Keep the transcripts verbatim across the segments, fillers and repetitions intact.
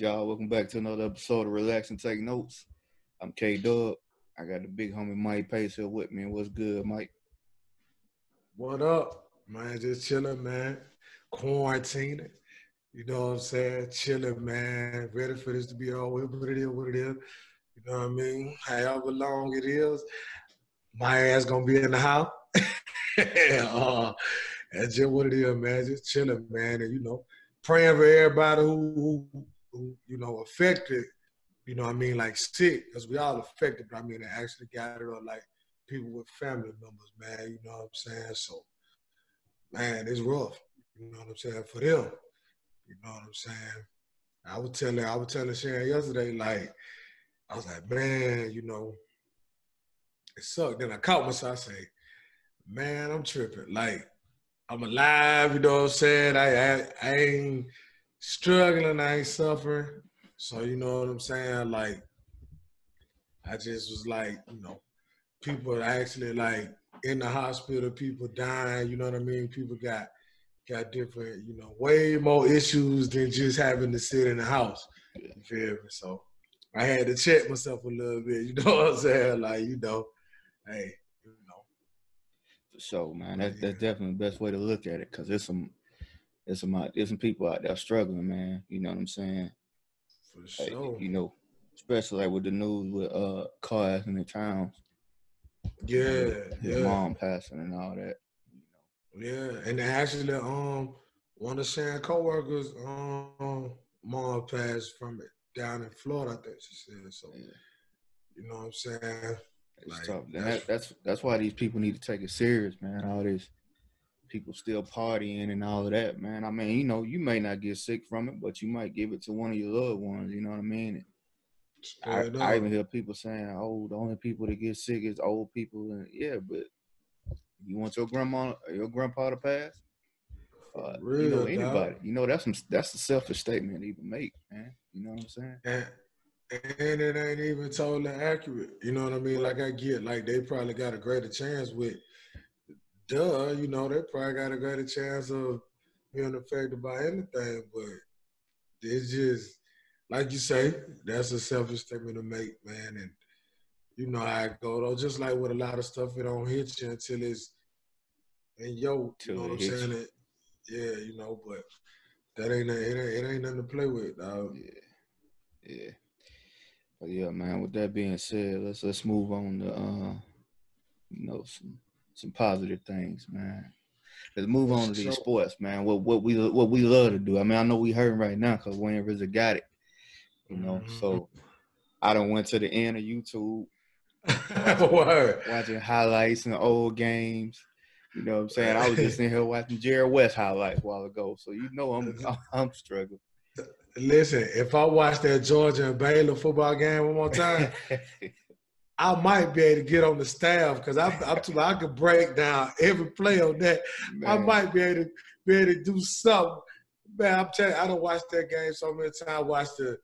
good, y'all? Welcome back to another episode of Relax and Take Notes. I'm K-Dub. I got the big homie Mike Pace here with me. What's good, Mike? What up, man? Just chilling, man. Quarantining. You know what I'm saying? Chilling, man. Ready for this to be over. What it is, what it is. You know what I mean? However long it is, my ass gonna be in the house. and, uh, that's just what it is, man. Just chilling, man. And, you know, praying for everybody who, who, who, you know, affected, you know what I mean, like sick, because we all affected, but I mean, I actually got it on, like, people with family members, man, you know what I'm saying? So, man, it's rough, you know what I'm saying, for them, you know what I'm saying? I was telling, I was telling Sharon yesterday, like, I was like, man, you know, it sucked. Then I caught myself, I say, man, I'm tripping, like, I'm alive, you know what I'm saying? I, I I ain't struggling, I ain't suffering. So you know what I'm saying? Like, I just was like, you know, people actually like in the hospital, people dying, you know what I mean? People got got different, you know, way more issues than just having to sit in the house. You feel me? So I had to check myself a little bit, you know what I'm saying? Like, you know, hey. So man, that's that's definitely the best way to look at it, cause there's some, there's some, there's some people out there struggling, man. You know what I'm saying? For sure. Like, you know, especially like with the news with uh cars in the towns. Yeah. And his yeah. mom passing and all that. Yeah, and actually, um, one of Sharon's coworkers, um, mom passed from it down in Florida. I think she said so. Yeah. You know what I'm saying? It's like, tough. That's, that, that's that's why these people need to take it serious, man. All this people still partying and all of that, man. I mean, you know, you may not get sick from it, but you might give it to one of your loved ones. You know what I mean? I, I even hear people saying, "Oh, the only people that get sick is old people." And yeah, but you want your grandma, or your grandpa to pass? Uh, real, you know, anybody? Dog. You know, that's some, that's a selfish statement to even make, man. You know what I'm saying? Yeah. And it ain't even totally accurate. You know what I mean? Like, I get, like, they probably got a greater chance with, duh, you know, they probably got a greater chance of being affected by anything. But it's just, like you say, that's a selfish statement to make, man. And you know how it go, though. Just like with a lot of stuff, it don't hit you until it's in yo, you know what I'm saying? It, yeah, you know, but that ain't, it ain't, it ain't nothing to play with, dog. Yeah, yeah. But yeah, man, with that being said, let's let's move on to uh, you know, some some positive things, man. Let's move on to these sports, man. What what we what we love to do. I mean, I know we hurting right now because we ain't really got it, you know. Mm-hmm. So I done went to the end of YouTube, watching, Word. watching highlights and old games. You know what I'm saying? I was just in here watching Jerry West highlights a while ago, so you know I'm I'm struggling. Listen, if I watch that Georgia and Baylor football game one more time, I might be able to get on the staff because I, I, I could break down every play on that. Man. I might be able to be able to do something. Man, I'm telling you, I done watched that game so many times. I watched the,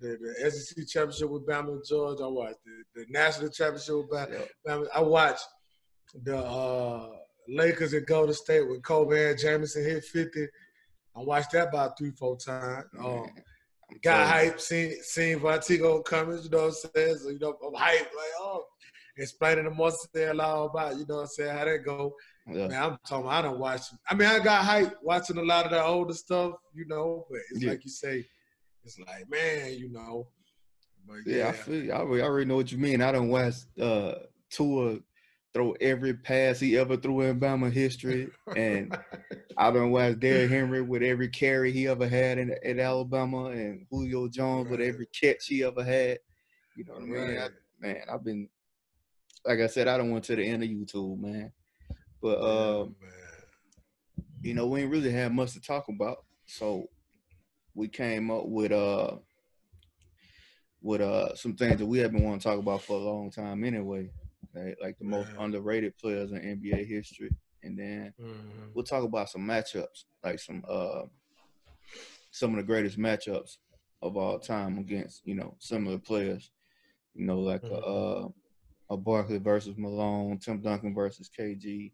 the, the S E C championship with Bama and Georgia. I watched the, the national championship with Bama. Yeah. I watched the uh, Lakers at Golden State with Kobe and Jameson hit fifty. I watched that about three, four times. Um, got hyped, seen, seen Vontigo coming, you know what I'm saying? So, you know, I'm hyped, like, oh, explaining the most they're allowed about, you know what I'm saying, how that go. Yeah. Man, I'm talking I don't watch. I mean, I got hyped watching a lot of the older stuff, you know, but it's yeah. like you say, it's like, man, you know. But, yeah, yeah, I feel you. I already, I already know what you mean. I done watched uh, Tua throw every pass he ever threw in Bama history. And I done watched Derrick Henry with every carry he ever had in, in Alabama, and Julio Jones right. with every catch he ever had. You know what I mean? Right. I, man, I've been, like I said, I done went to the end of YouTube, man. But, um, man. you know, we ain't really had much to talk about. So we came up with uh, with uh, some things that we haven't wanted to talk about for a long time anyway. Like the most yeah. underrated players in N B A history. And then mm-hmm. we'll talk about some matchups, like some uh, some of the greatest matchups of all time against, you know, similar players. You know, like mm-hmm. a, a Barkley versus Malone, Tim Duncan versus K G,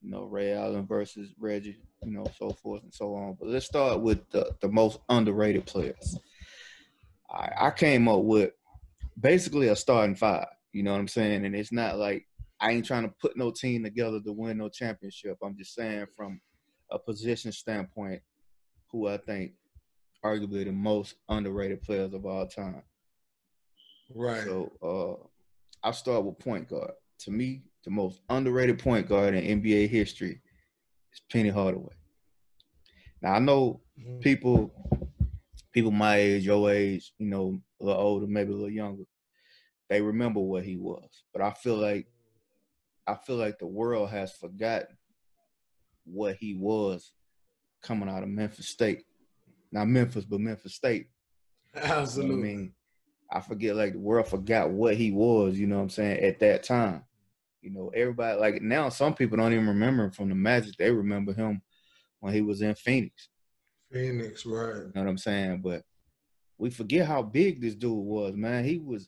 you know, Ray Allen versus Reggie, you know, so forth and so on. But let's start with the, the most underrated players. I, I came up with basically a starting five. You know what I'm saying? And it's not like I ain't trying to put no team together to win no championship. I'm just saying from a position standpoint, who I think arguably the most underrated players of all time. Right. So uh, I'll start with point guard. To me, the most underrated point guard in N B A history is Penny Hardaway. Now, I know mm-hmm. people people my age, your age, you know, a little older, maybe a little younger, they remember what he was. But I feel like I feel like the world has forgotten what he was coming out of Memphis State. Not Memphis, but Memphis State. Absolutely. You know what I mean, I forget, like, the world forgot what he was, you know what I'm saying, at that time. You know, everybody, like, now some people don't even remember him from the Magic. They remember him when he was in Phoenix. Phoenix, right. You know what I'm saying? But we forget how big this dude was, man. He was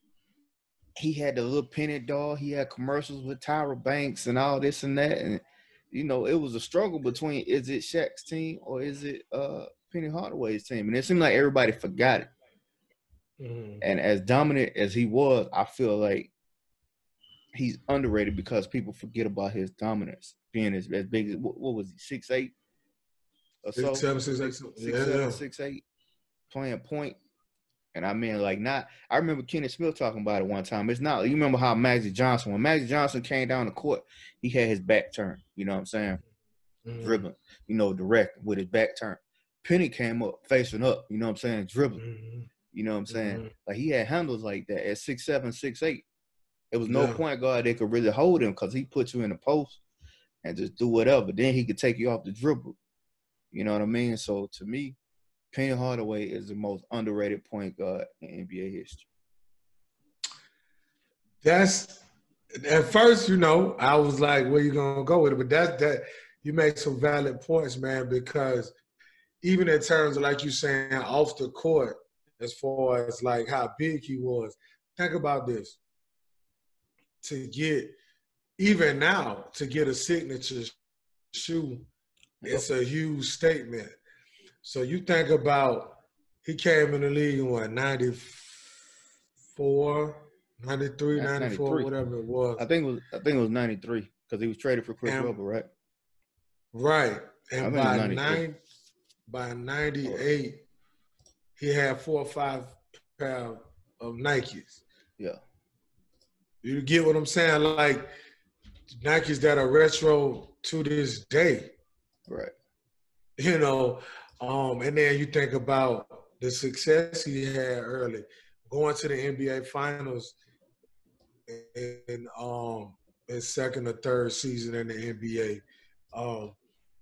– he had the little penny doll. He had commercials with Tyra Banks and all this and that. And, you know, it was a struggle between is it Shaq's team or is it uh, Penny Hardaway's team. And it seemed like everybody forgot it. Mm-hmm. And as dominant as he was, I feel like he's underrated because people forget about his dominance. Being as, as big as, what, what was he, six eight? Or so? six seven, six eight, playing point. And I mean, like, not, I remember Kenny Smith talking about it one time. It's not, you remember how Magic Johnson, when Magic Johnson came down the court, he had his back turned, you know what I'm saying? Mm-hmm. Dribbling, you know, direct with his back turned. Penny came up, facing up, you know what I'm saying? Dribbling. Mm-hmm. You know what I'm saying? Mm-hmm. Like, he had handles like that at six seven, six eight. There was no yeah. point guard that could really hold him because he put you in the post and just do whatever. Then he could take you off the dribble. You know what I mean? So, to me, Penny Hardaway is the most underrated point guard in N B A history. That's – at first, you know, I was like, where you going to go with it? But that's that – you make some valid points, man, because even in terms of, like you saying, off the court, as far as, like, how big he was. Think about this. To get, even now, to get a signature shoe, it's a huge statement. So you think about, he came in the league in, what, ninety-four, ninety-three, that's ninety-four, ninety-three. Whatever it was. I think it was, I think it was ninety-three, because he was traded for Chris Webber, right? Right. And by, nine, by ninety-eight, oh. He had four or five pair of Nikes. Yeah. You get what I'm saying? Like, Nikes that are retro to this day. Right. You know, um, and then you think about the success he had early, going to the N B A Finals in, um, his second or third season in the N B A. Um,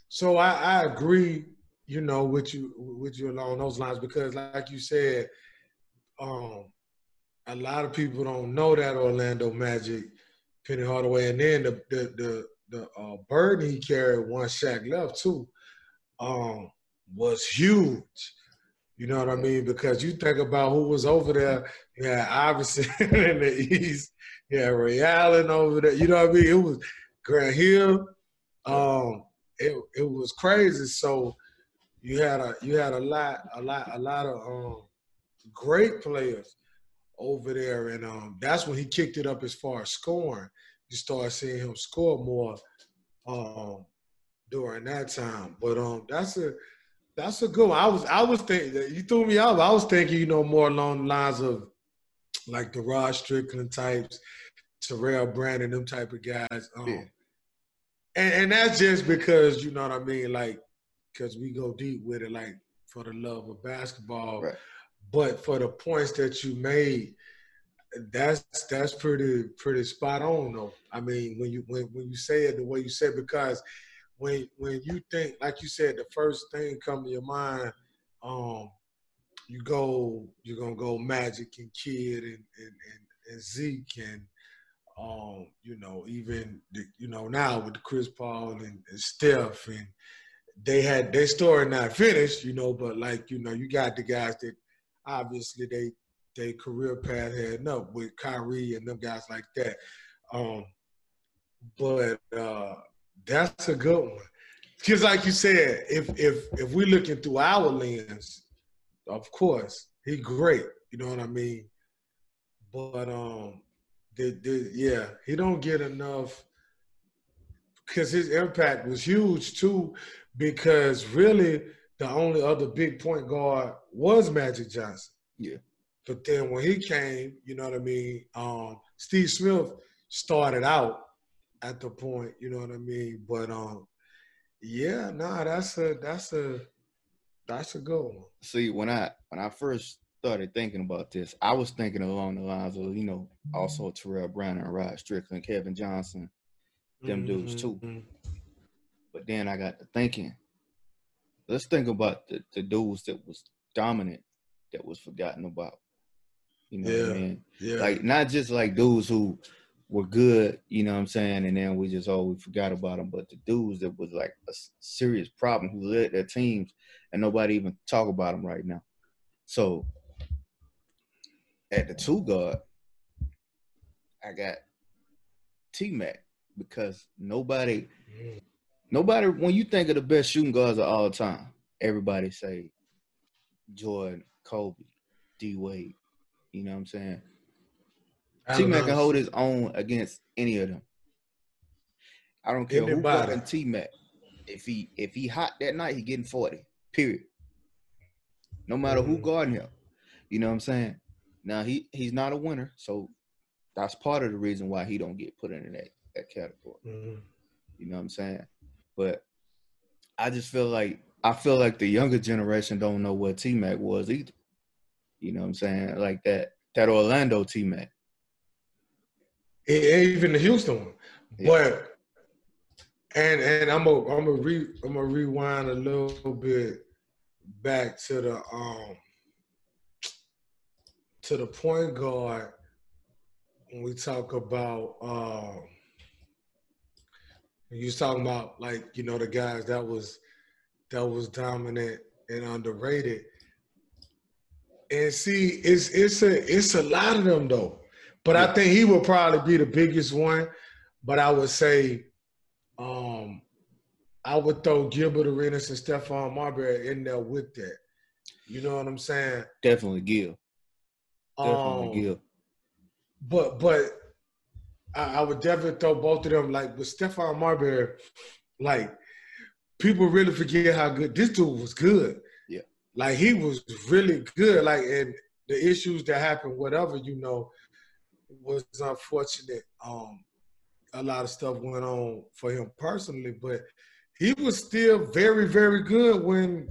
so I, I agree. You know, with you, with you along those lines, because like you said, um, a lot of people don't know that Orlando Magic, Penny Hardaway, and then the the the, the uh, burden he carried once Shaq left too, um, was huge. You know what I mean? Because you think about who was over there. You had Iverson in the East. You had Ray Allen over there. You know what I mean? It was Grant Hill. Um, it it was crazy. So. You had a you had a lot a lot a lot of um, great players over there, and um, that's when he kicked it up as far as scoring. You start seeing him score more um, during that time. But um, that's a that's a good one. I was I was thinking you threw me out. I was thinking you know more along the lines of like the Rod Strickland types, Terrell Brandon, them type of guys. Um, yeah. and, and that's just because you know what I mean, like. Because we go deep with it, like, for the love of basketball. Right. But for the points that you made, that's that's pretty pretty spot on, though. I mean, when you when, when you say it the way you said it, because when when you think, like you said, the first thing come to your mind, um, you go you're gonna go Magic and Kid and and, and, and Zeke and um, you know even the, you know now with Chris Paul and, and Steph and. They had their story not finished, you know, but like, you know, you got the guys that obviously they their career path had up with Kyrie and them guys like that. Um, but uh, that's a good one. Because like you said, if if if we're looking through our lens, of course, he great. You know what I mean? But um, the, the, yeah, he don't get enough because his impact was huge too. Because really, the only other big point guard was Magic Johnson. Yeah. But then when he came, you know what I mean? Um, Steve Smith started out at the point, you know what I mean? But um, yeah, nah, that's a that's a that's a good one. See, when I when I first started thinking about this, I was thinking along the lines of, you know, also Terrell Brandon, Rod Strickland, Kevin Johnson, them mm-hmm. dudes too. But then I got to thinking, let's think about the, the dudes that was dominant that was forgotten about. You know yeah, what I mean? Yeah. Like, not just like dudes who were good, you know what I'm saying, and then we just, oh, we forgot about them, but the dudes that was like a serious problem who led their teams and nobody even talk about them right now. So, at the two guard, I got T-Mac because nobody, nobody, when you think of the best shooting guards of all time, everybody say Jordan, Kobe, D-Wade. You know what I'm saying? T-Mac can hold his own against any of them. I don't care who fucking T-Mac. If he if he hot that night, he getting forty. Period. No matter mm-hmm. who guarding him. You know what I'm saying? Now he, he's not a winner, so that's part of the reason why he don't get put into that, that category. Mm-hmm. You know what I'm saying? But I just feel like I feel like the younger generation don't know what T-Mac was either. You know what I'm saying? Like that that Orlando T-Mac. Even the Houston one. Yeah. But and and I'm a I'm a re I'm gonna rewind a little bit back to the um to the point guard when we talk about um you was talking about like, you know, the guys that was that was dominant and underrated. And see, it's it's a it's a lot of them though, but yeah. I think he would probably be the biggest one. But I would say, um, I would throw Gilbert Arenas and Stephon Marbury in there with that. You know what I'm saying? Definitely Gil. Definitely um, Gil. But but I, I would definitely throw both of them. Like with Stephon Marbury, like people really forget how good this dude was. Good. Like, he was really good. Like, and the issues that happened, whatever, you know, was unfortunate. Um, a lot of stuff went on for him personally, but he was still very, very good when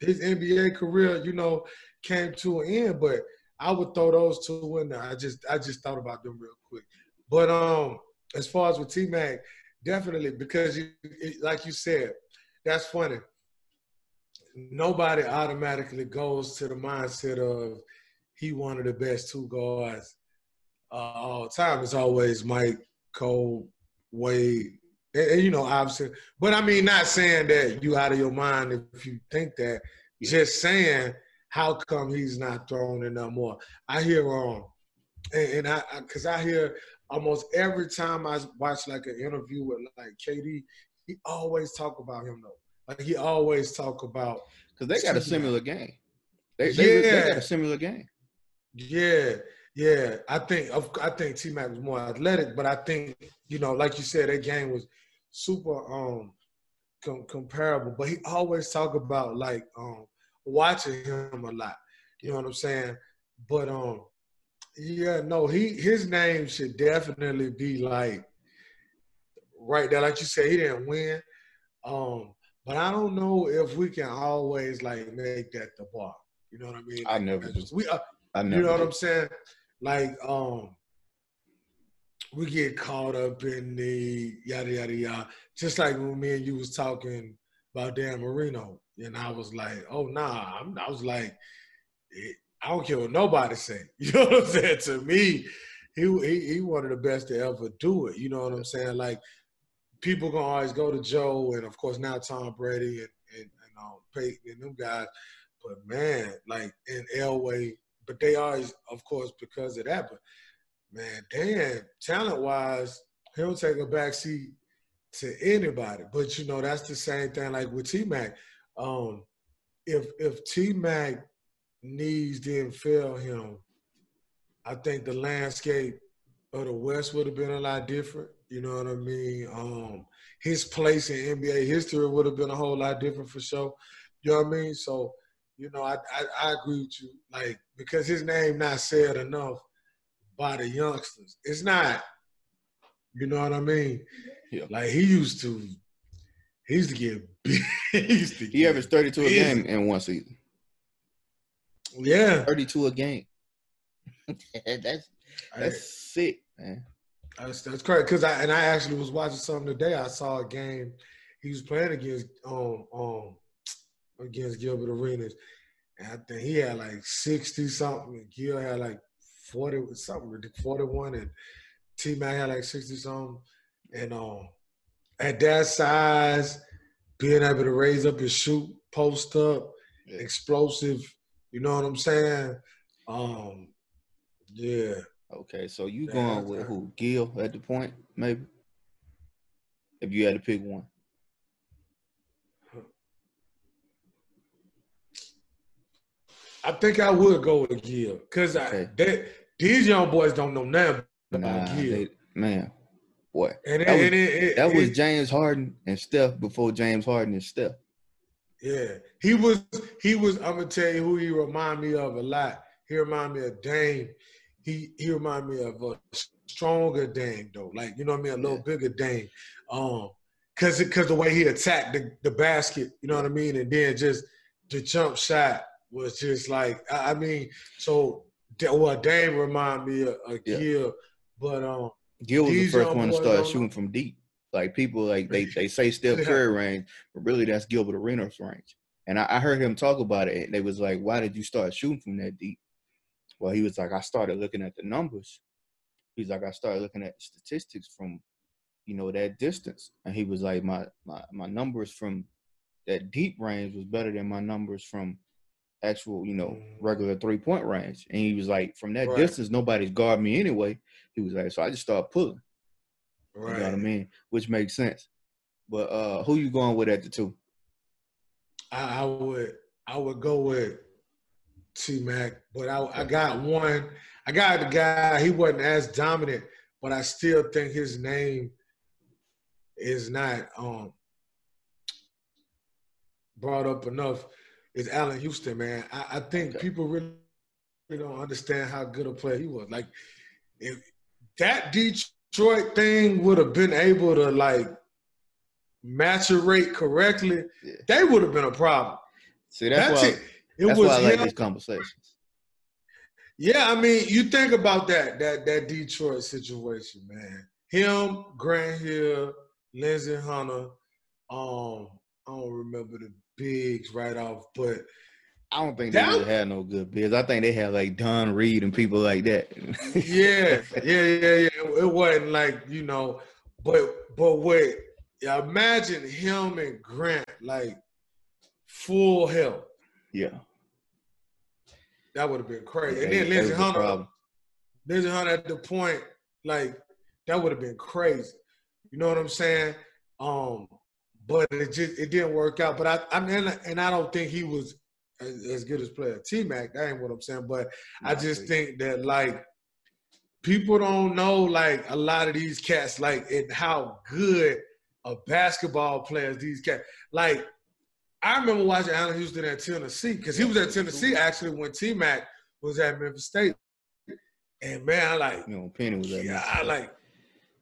his N B A career, you know, came to an end. But I would throw those two in there. I just, I just thought about them real quick. But um, as far as with T-Mac, definitely, because, you, it, like you said, that's funny. Nobody automatically goes to the mindset of he one of the best two guards uh, all time. It's always Mike, Cole, Wade, and, and you know, obviously. But I mean, not saying that you out of your mind if you think that. Yeah. Just saying, how come he's not thrown in no more? I hear um, and, and I, I cause I hear almost every time I watch like an interview with like K D, he always talk about him though. Like he always talk about because they got a similar game. They, they, yeah. they got a similar game. Yeah, yeah. I think I think T-Mac was more athletic, but I think, you know, like you said, that game was super um com comparable. But he always talk about like um watching him a lot. You know what I'm saying? But um, yeah, no, he his name should definitely be like right there. Like you said, he didn't win. Um. But I don't know if we can always, like, make that the bar. You know what I mean? Like, I never do. We, uh, I never you know do. What I'm saying? Like, um, we get caught up in the yada, yada, yada. Just like when me and you was talking about Dan Marino, and I was like, oh, nah. I'm, I was like, I don't care what nobody say. You know what I'm saying? To me, he, he, he one of the best to ever do it. You know what I'm saying? Like, people gonna always go to Joe and of course now Tom Brady and and, and um, Peyton and them guys, but man, like in Elway, but they always, of course, because of that. But man, Dan, talent wise, he'll take a backseat to anybody. But you know that's the same thing like with T-Mac. Um, if if T-Mac knees didn't fail him, I think the landscape of the West would have been a lot different. You know what I mean? Um, his place in N B A history would have been a whole lot different for sure. You know what I mean? So, you know, I, I, I agree with you. Like, because his name not said enough by the youngsters. It's not. You know what I mean? Yeah. Like, he used to – he used to get – He used to He averaged thirty-two busy. a game in one season. Yeah. thirty-two a game. that's that's I, sick, man. That's, that's crazy. Cause I and I actually was watching something today. I saw a game he was playing against um um against Gilbert Arenas, and I think he had like sixty something. And Gil had like forty something, forty one, and T-Mac had like sixty something. And um, at that size, being able to raise up and shoot, post up, explosive. You know what I'm saying? Um, yeah. Okay, so you yeah, going with who? Gil at the point, maybe? If you had to pick one. I think I would go with Gil because okay. they, these young boys don't know nothing about nah, Gil. They, man, boy. And that, it, was, and it, it, that it, was James Harden and Steph before James Harden and Steph. Yeah. He was, he was, I'm going to tell you who he reminded me of a lot. He reminded me of Dame. He he reminded me of a stronger Dame, though. Like, you know what I mean? A little yeah. bigger Dame. Um, because the way he attacked the, the basket, you know what I mean? And then just the jump shot was just like, I, I mean, so, well, Dame reminded me of, of yeah. Gil. But um, Gil was the first one to start shooting from deep. Like, people, like, they, they say Steph yeah. Curry range, but really that's Gilbert Arenas range. And I, I heard him talk about it, and they was like, why did you start shooting from that deep? Well, he was like, I started looking at the numbers. He's like, I started looking at statistics from, you know, that distance. And he was like, my my my numbers from that deep range was better than my numbers from actual, you know, regular three-point range. And he was like, from that right. distance, nobody's guarding me anyway. He was like, so I just started pulling. Right. You know what I mean? Which makes sense. But uh, who you going with at the two? I, I would I would go with T-Mac, but I, I got one. I got the guy. He wasn't as dominant, but I still think his name is not um, brought up enough. Is Allen Houston, man. I, I think okay. people really, really don't understand how good a player he was. Like, if that Detroit thing would have been able to, like, maturate correctly, yeah. they would have been a problem. See, that's, that's why. It That's was why I like him. These conversations. Yeah, I mean, you think about that, that that Detroit situation, man. Him, Grant Hill, Lindsey Hunter, um, I don't remember the bigs right off, but I don't think they that, really had no good bigs. I think they had like Don Reed and people like that. yeah, yeah, yeah, yeah. It wasn't like, you know, but but wait, imagine him and Grant like full health. Yeah. That would have been crazy. Yeah, and then Lindsey Hunter, Lindsey Hunter at the point, like, that would have been crazy. You know what I'm saying? Um, but it just it didn't work out. But I, I mean, and I don't think he was as, as good as player T-Mac. That ain't what I'm saying. But I just think that, like, people don't know, like, a lot of these cats, like, and how good a basketball players these cats, like. I remember watching Allen Houston at Tennessee because he was at Tennessee actually when T-Mac was at Memphis State, and man, I like you know Penny was at yeah, I like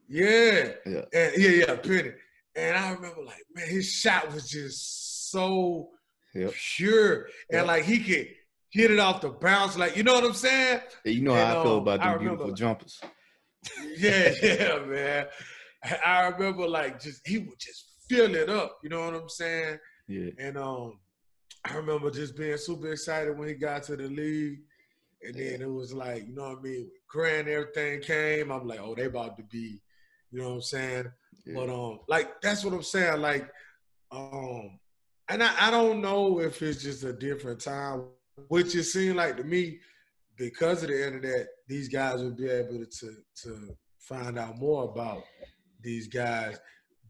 yeah, yeah, and yeah, yeah, Penny, and I remember like man, his shot was just so yep. pure, and yep. like he could hit it off the bounce, like you know what I'm saying? Yeah, you know and, how I feel about um, them beautiful like, jumpers. Yeah, yeah, man. I remember like just he would just fill it up, you know what I'm saying? Yeah. And um, I remember just being super excited when he got to the league. And yeah. then it was like, you know what I mean? When Grant, everything came. I'm like, oh, they about to be, you know what I'm saying? Yeah. But, um, like, that's what I'm saying. Like, um, and I, I don't know if it's just a different time, which it seemed like to me, because of the internet, these guys would be able to, to find out more about these guys.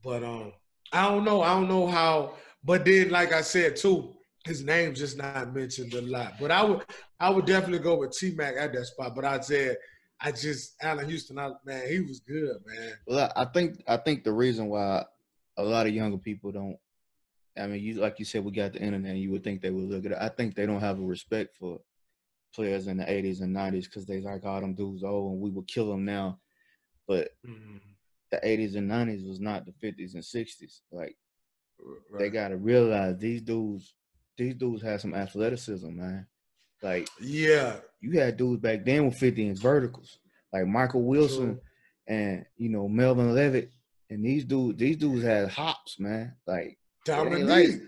But um, I don't know. I don't know how – But then, like I said, too, his name's just not mentioned a lot. But I would I would definitely go with T-Mac at that spot. But I said I just Allen Houston, I, man, he was good, man. Well, I think I think the reason why a lot of younger people don't, I mean, you like you said, we got the internet. You would think they would look at it. I think they don't have a respect for players in the eighties and nineties because they like, oh, them dudes old and we would kill them now. But mm-hmm. the eighties and nineties was not the fifties and sixties. Like right. They gotta realize these dudes, these dudes had some athleticism, man. Like yeah, you had dudes back then with fifty-inch verticals, like Michael Wilson True. and you know Melvin Levitt, and these dudes, these dudes had hops, man. Like Dominique.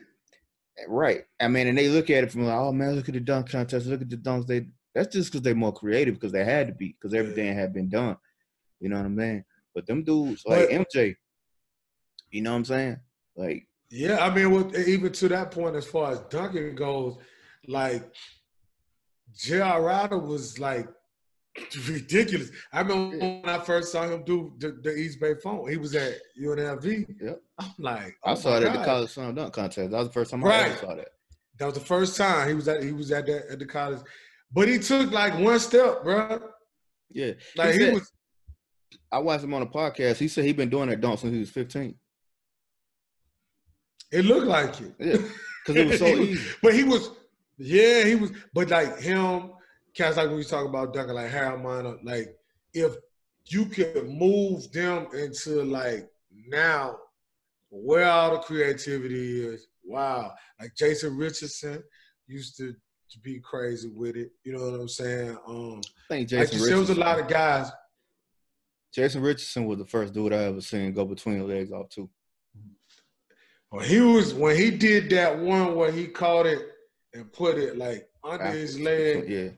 Right. I mean, and they look at it from like, oh, man, look at the dunk contest. Look at the dunks. They That's just because they're more creative because they had to be because everything yeah. had been done. You know what I mean? But them dudes, like but, M J, you know what I'm saying? Like, yeah, I mean, with, even to that point as far as dunking goes, like, J R was, like, ridiculous. I remember when I first saw him do the, the East Bay Phone. He was at U N L V. Yep. I'm like, oh I saw it God. at the college slam dunk contest. That was the first time right. I ever saw that. That was the first time he was at he was at the, at the college, but he took like one step, bro. Yeah, like he, he said, was. I watched him on a podcast. He said he been doing that dunk since he was fifteen. It looked like it. Yeah, because it was so easy. But he was, yeah, he was. But like him. Cats like when we talk about Duncan, like Harold Miner, like if you could move them into like now where all the creativity is, wow. Like Jason Richardson used to, to be crazy with it. You know what I'm saying? Um, I think Jason like Richardson. There was a lot of guys. Jason Richardson was the first dude I ever seen go between the legs off too. Well, he was when he did that one where he caught it and put it like under I, his leg. Yeah.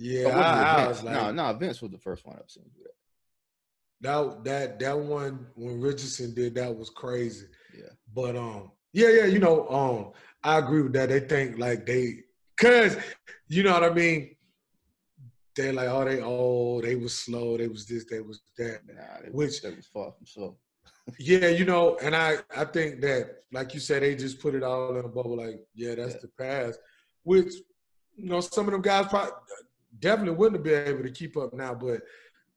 Yeah, oh, I, I was like, no, no, Vince was the first one I've seen do that. That that that one when Richardson did that was crazy. Yeah, but um, yeah, yeah, you know, um, I agree with that. They think like they, cause you know what I mean. They like, oh, they oh, they was slow. They was this. They was that. Nah, they, which they was far from slow. Yeah, you know, and I I think that like you said, they just put it all in a bubble. Like, yeah, that's yeah. the past. Which you know, some of them guys probably. Definitely wouldn't be able to keep up now, but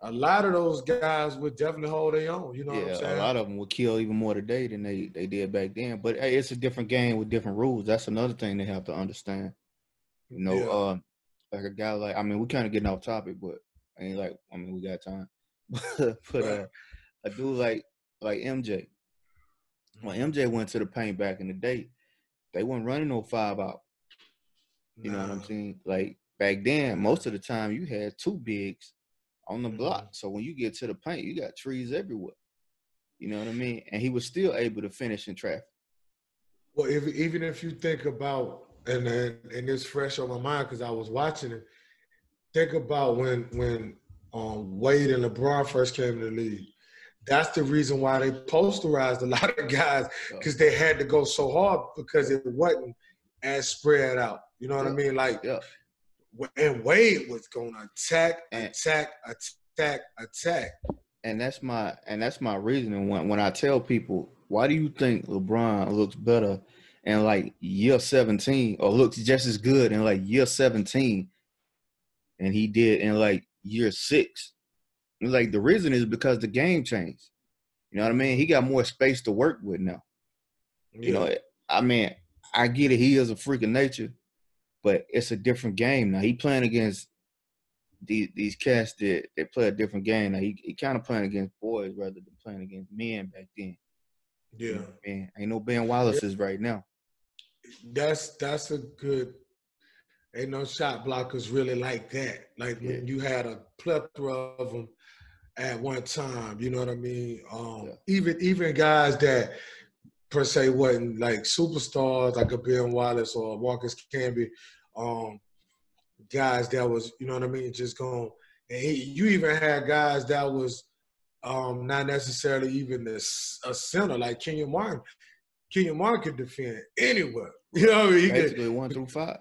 a lot of those guys would definitely hold their own. You know yeah, what I'm saying? A lot of them would kill even more today than they, they did back then. But hey, it's a different game with different rules. That's another thing they have to understand. You know, yeah. uh, like a guy like I mean, we're kind of getting off topic, but I ain't like I mean, we got time. but right. uh, a dude like like M J, when M J went to the paint back in the day, they weren't running no five out. You nah. know what I'm saying? Like. Back then, most of the time you had two bigs on the block. So when you get to the paint, you got trees everywhere. You know what I mean? And he was still able to finish in traffic. Well, if, even if you think about, and, and, and it's fresh on my mind because I was watching it, think about when, when um, Wade and LeBron first came to the league. That's the reason why they posterized a lot of guys because they had to go so hard because it wasn't as spread out. You know what yeah. I mean? Like. Yeah. And Wade was going to attack, attack, attack, attack. And that's my and that's my reasoning when when I tell people, why do you think LeBron looks better in like year seventeen or looks just as good in like year seventeen and he did in like year six? And like the reason is because the game changed. You know what I mean? He got more space to work with now. Yeah. You know, I mean, I get it. He is a freak of nature. But it's a different game now. He playing against these these cats that they play a different game now. He, he kind of playing against boys rather than playing against men back then. Yeah, you know what I mean? Ain't no Ben Wallace's yeah. right now. That's that's a good. Ain't no shot blockers really like that. Like yeah. when you had a plethora of them at one time. You know what I mean? Um, yeah. Even even guys that. Per se, wasn't like superstars like a Ben Wallace or Marcus Camby, um, guys that was, you know what I mean, just going. And he, you even had guys that was um, not necessarily even a, a center, like Kenyon Martin. Kenyon Martin could defend anywhere. You know what I mean? He basically could, one through five.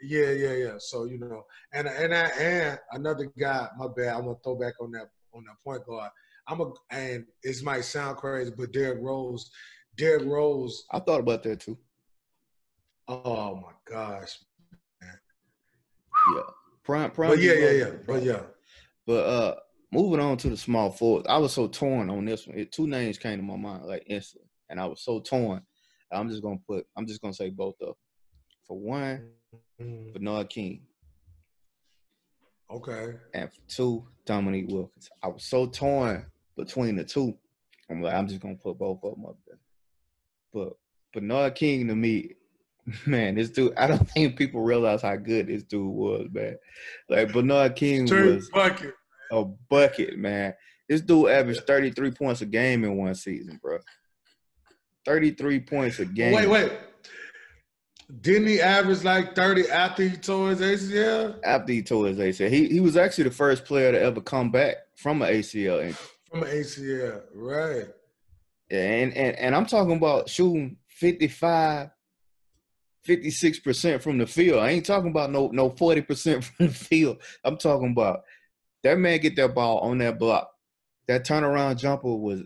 Yeah, yeah, yeah. So you know, and and I and another guy. My bad. I'm gonna throw back on that on that point guard. I'm a and it might sound crazy, but Derrick Rose. Derrick Rose. I thought about that too. Oh my gosh, man. Yeah. Prime, prime. But yeah, yeah, yeah. But yeah. But uh, moving on to the small forwards, I was so torn on this one. It, two names came to my mind like instantly, and I was so torn. I'm just gonna put. I'm just gonna say both of them. For one, Bernard King. Okay. And for two, Dominique Wilkins. I was so torn between the two. I'm like, I'm just gonna put both of them up there. But Bernard King to me, man, this dude, I don't think people realize how good this dude was, man. Like, Bernard King was bucket. a bucket, man. This dude averaged thirty-three points a game in one season, bro. thirty-three points a game. Wait, wait. Didn't he average like thirty after he tore his A C L? After he tore his A C L. He, he was actually the first player to ever come back from an A C L injury. From an A C L, right. Yeah, and, and, and I'm talking about shooting fifty-five, fifty-six percent from the field. I ain't talking about no no forty percent from the field. I'm talking about that man get that ball on that block. That turnaround jumper was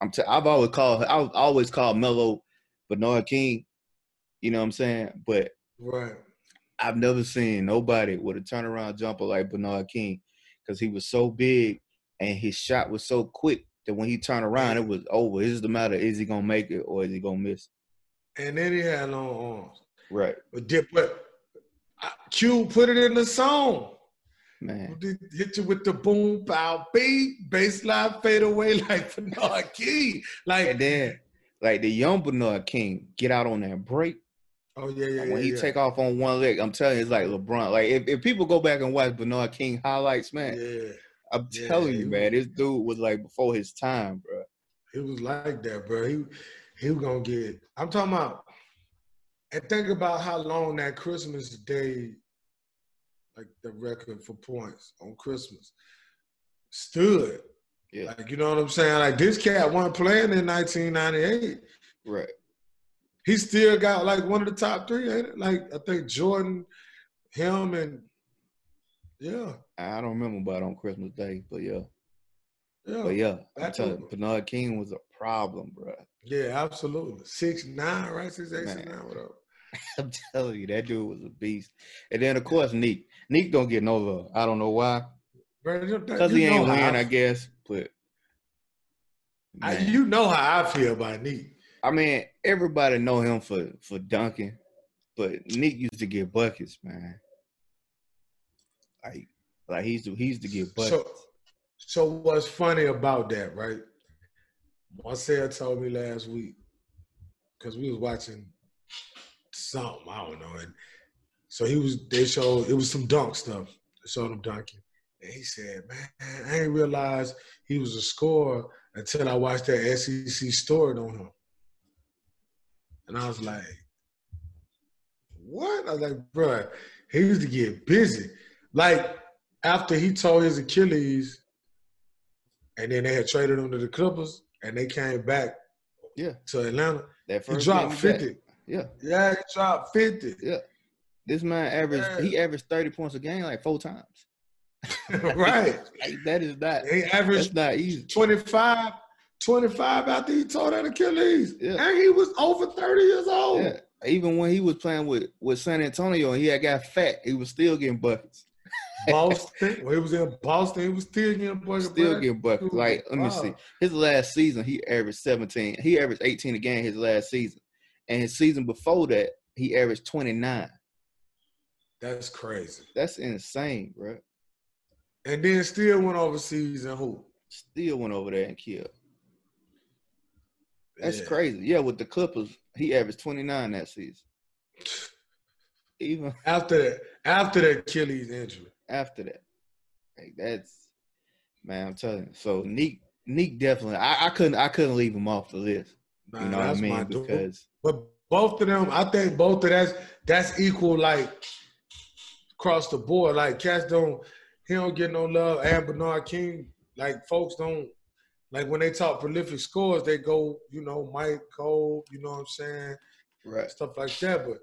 I'm t- I've always called I always called Melo Bernard King. You know what I'm saying? But right. I've never seen nobody with a turnaround jumper like Bernard King because he was so big and his shot was so quick that when he turned around, it was over. It's just a matter of is he going to make it or is he going to miss it? And then he had long arms. Right. But, did, but Q put it in the song. Man. Hit you with the boom, pow, beat, baseline fade away like Bernard King. Like, and then, like the young Bernard King, get out on that break. Oh, yeah, yeah, yeah. When he yeah. take off on one leg, I'm telling you, it's like LeBron. Like, if, if people go back and watch Bernard King highlights, man, yeah. I'm yeah, telling you, man, was, this dude was, like, before his time, bro. He was like that, bro. He, he was going to get – I'm talking about – and think about how long that Christmas Day, like, the record for points on Christmas stood. Yeah. Like, you know what I'm saying? Like, this cat wasn't playing in nineteen ninety-eight. Right. He still got, like, one of the top three, ain't it? Like, I think Jordan, him, and, yeah. I don't remember about on Christmas Day, but, yeah. Yeah. But, yeah, I'm telling you, Bernard King was a problem, bro. Yeah, absolutely. six nine, right? six eight, six nine, whatever. I'm telling you, that dude was a beast. And then, of course, Neek. Neek don't get no love. I don't know why. Because he ain't win, I guess. But I, you know how I feel about Neek. I mean, everybody know him for, for Duncan, but Nick used to get buckets, man. Like, like he used to, he used to get buckets. So, so what's funny about that, right? Marcel told me last week, because we was watching something, I don't know, and so he was, they showed, it was some dunk stuff. They showed him Duncan. And he said, man, I didn't realize he was a scorer until I watched that S E C story on him. And I was like, what? I was like, bro, he used to get busy. Like, after he tore his Achilles, and then they had traded him to the Clippers, and they came back yeah. to Atlanta. That first he dropped fifty. Back. Yeah. Yeah, he dropped fifty. Yeah. This man averaged, yeah. he averaged thirty points a game like four times. Right. Like, that is not, he averaged not easy. twenty-five after he tore that Achilles. Yeah. And he was over thirty years old. Yeah. Even when he was playing with, with San Antonio and he had got fat, he was still getting buckets. Boston. When he was in Boston, he was still getting buckets. Still getting buckets. Like, let me wow. see. His last season, he averaged seventeen. He averaged eighteen a game his last season. And his season before that, he averaged twenty-nine. That's crazy. That's insane, bro. And then still went overseas and who? Still went over there and killed. That's yeah. crazy. Yeah, with the Clippers, he averaged twenty-nine that season. Even after that, after that Achilles injury. After that. Like, that's, man, I'm telling you. So Neek, Neek definitely I, I couldn't I couldn't leave him off the list. You nah, know what I mean? Because but both of them, I think both of that's that's equal, like across the board. Like cats don't he don't get no love. And Bernard King, like folks don't Like, when they talk prolific scores, they go, you know, Mike, Cole, you know what I'm saying? Right. Stuff like that. But,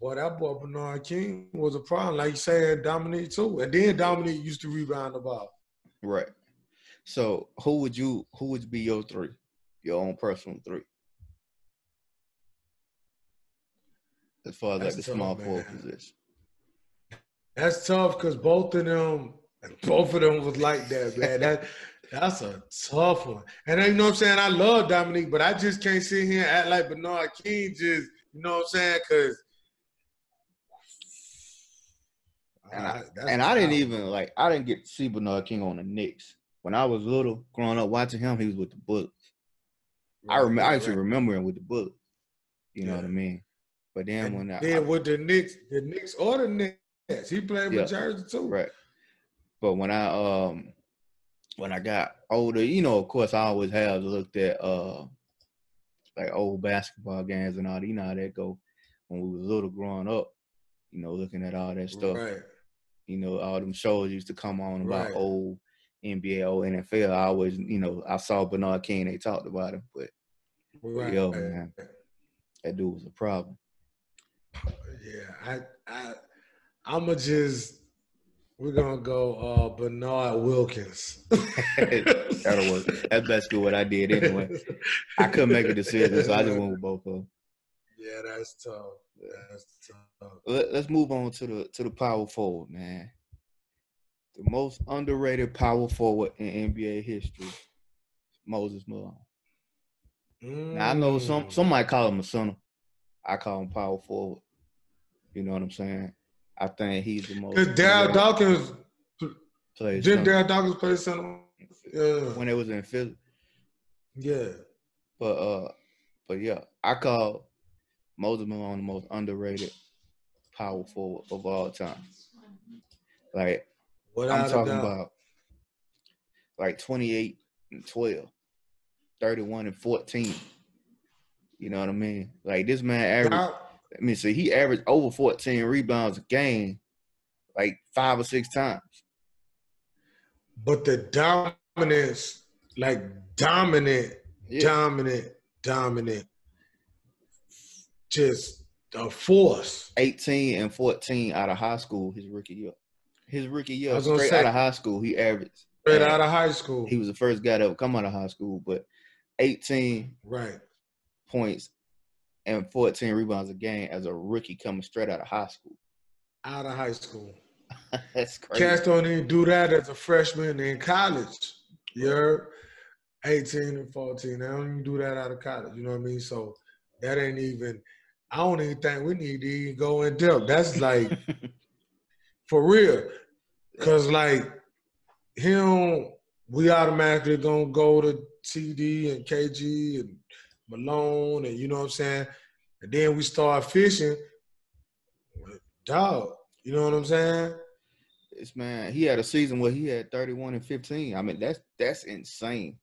boy, that boy Bernard King was a problem. Like you saying, Dominique, too. And then Dominique used to rebound the ball. Right. So, who would you – who would be your three? Your own personal three? as far as that's like the tough, small forward position. That's tough because both of them, both of them was like that, man. That that's a tough one. And you know what I'm saying? I love Dominique, but I just can't sit here and act like Bernard King just, you know what I'm saying? Because And I, and I didn't even, like, I didn't get to see Bernard King on the Knicks. When I was little, growing up watching him, he was with the Bullets. Right, I, rem- right. I actually remember him with the Bullets. You yeah. know what I mean? But then and when then I – Then with the Knicks, the Knicks or the Nets, he played yeah, with Jersey too. Right. But when I um, when I got older, you know, of course, I always have looked at, uh, like, old basketball games and all that. You know how that go when we was little growing up, you know, looking at all that stuff. Right. You know, all them shows used to come on about right. old N B A, old N F L. I always, you know, I saw Bernard King. They talked about him, but right. yo, man, that dude was a problem. Yeah, I, I, I'ma just we're gonna go uh, Bernard Wilkins. That'll work. That's basically what I did anyway. I couldn't make a decision, so I just went with both of them. Yeah, that's tough. That's tough. Let's move on to the to the power forward, man. The most underrated power forward in N B A history, Moses Malone. Mm. Now I know some some might call him a center. I call him power forward. You know what I'm saying? I think he's the most. Because Daryl Dawkins played. Did Daryl Dawkins play center? Yeah. When it was in Philly. Yeah. But uh, but yeah, I call Moses Malone the most underrated power forward of all time. Like, without I'm talking about, like, twenty-eight and twelve, thirty-one and fourteen. You know what I mean? Like, this man averaged – I mean, so he averaged over fourteen rebounds a game, like, five or six times. But the dominance, like, dominant, yeah. dominant, dominant. Just a force. eighteen and fourteen out of high school his rookie year. His rookie year, straight say, out of high school, he averaged. Straight out of high school. He was the first guy that would come out of high school, but eighteen right. points and fourteen rebounds a game as a rookie coming straight out of high school. Out of high school. That's crazy. Cats don't even do that as a freshman in college. You're eighteen and fourteen. They don't even do that out of college. You know what I mean? So that ain't even – I don't even think we need to even go in depth. That's like – for real, because, like, him, we automatically going to go to T D and K G and Malone and, you know what I'm saying? And then we start fishing. Dog, you know what I'm saying? It's, man, he had a season where he had thirty-one and fifteen. I mean, that's that's insane.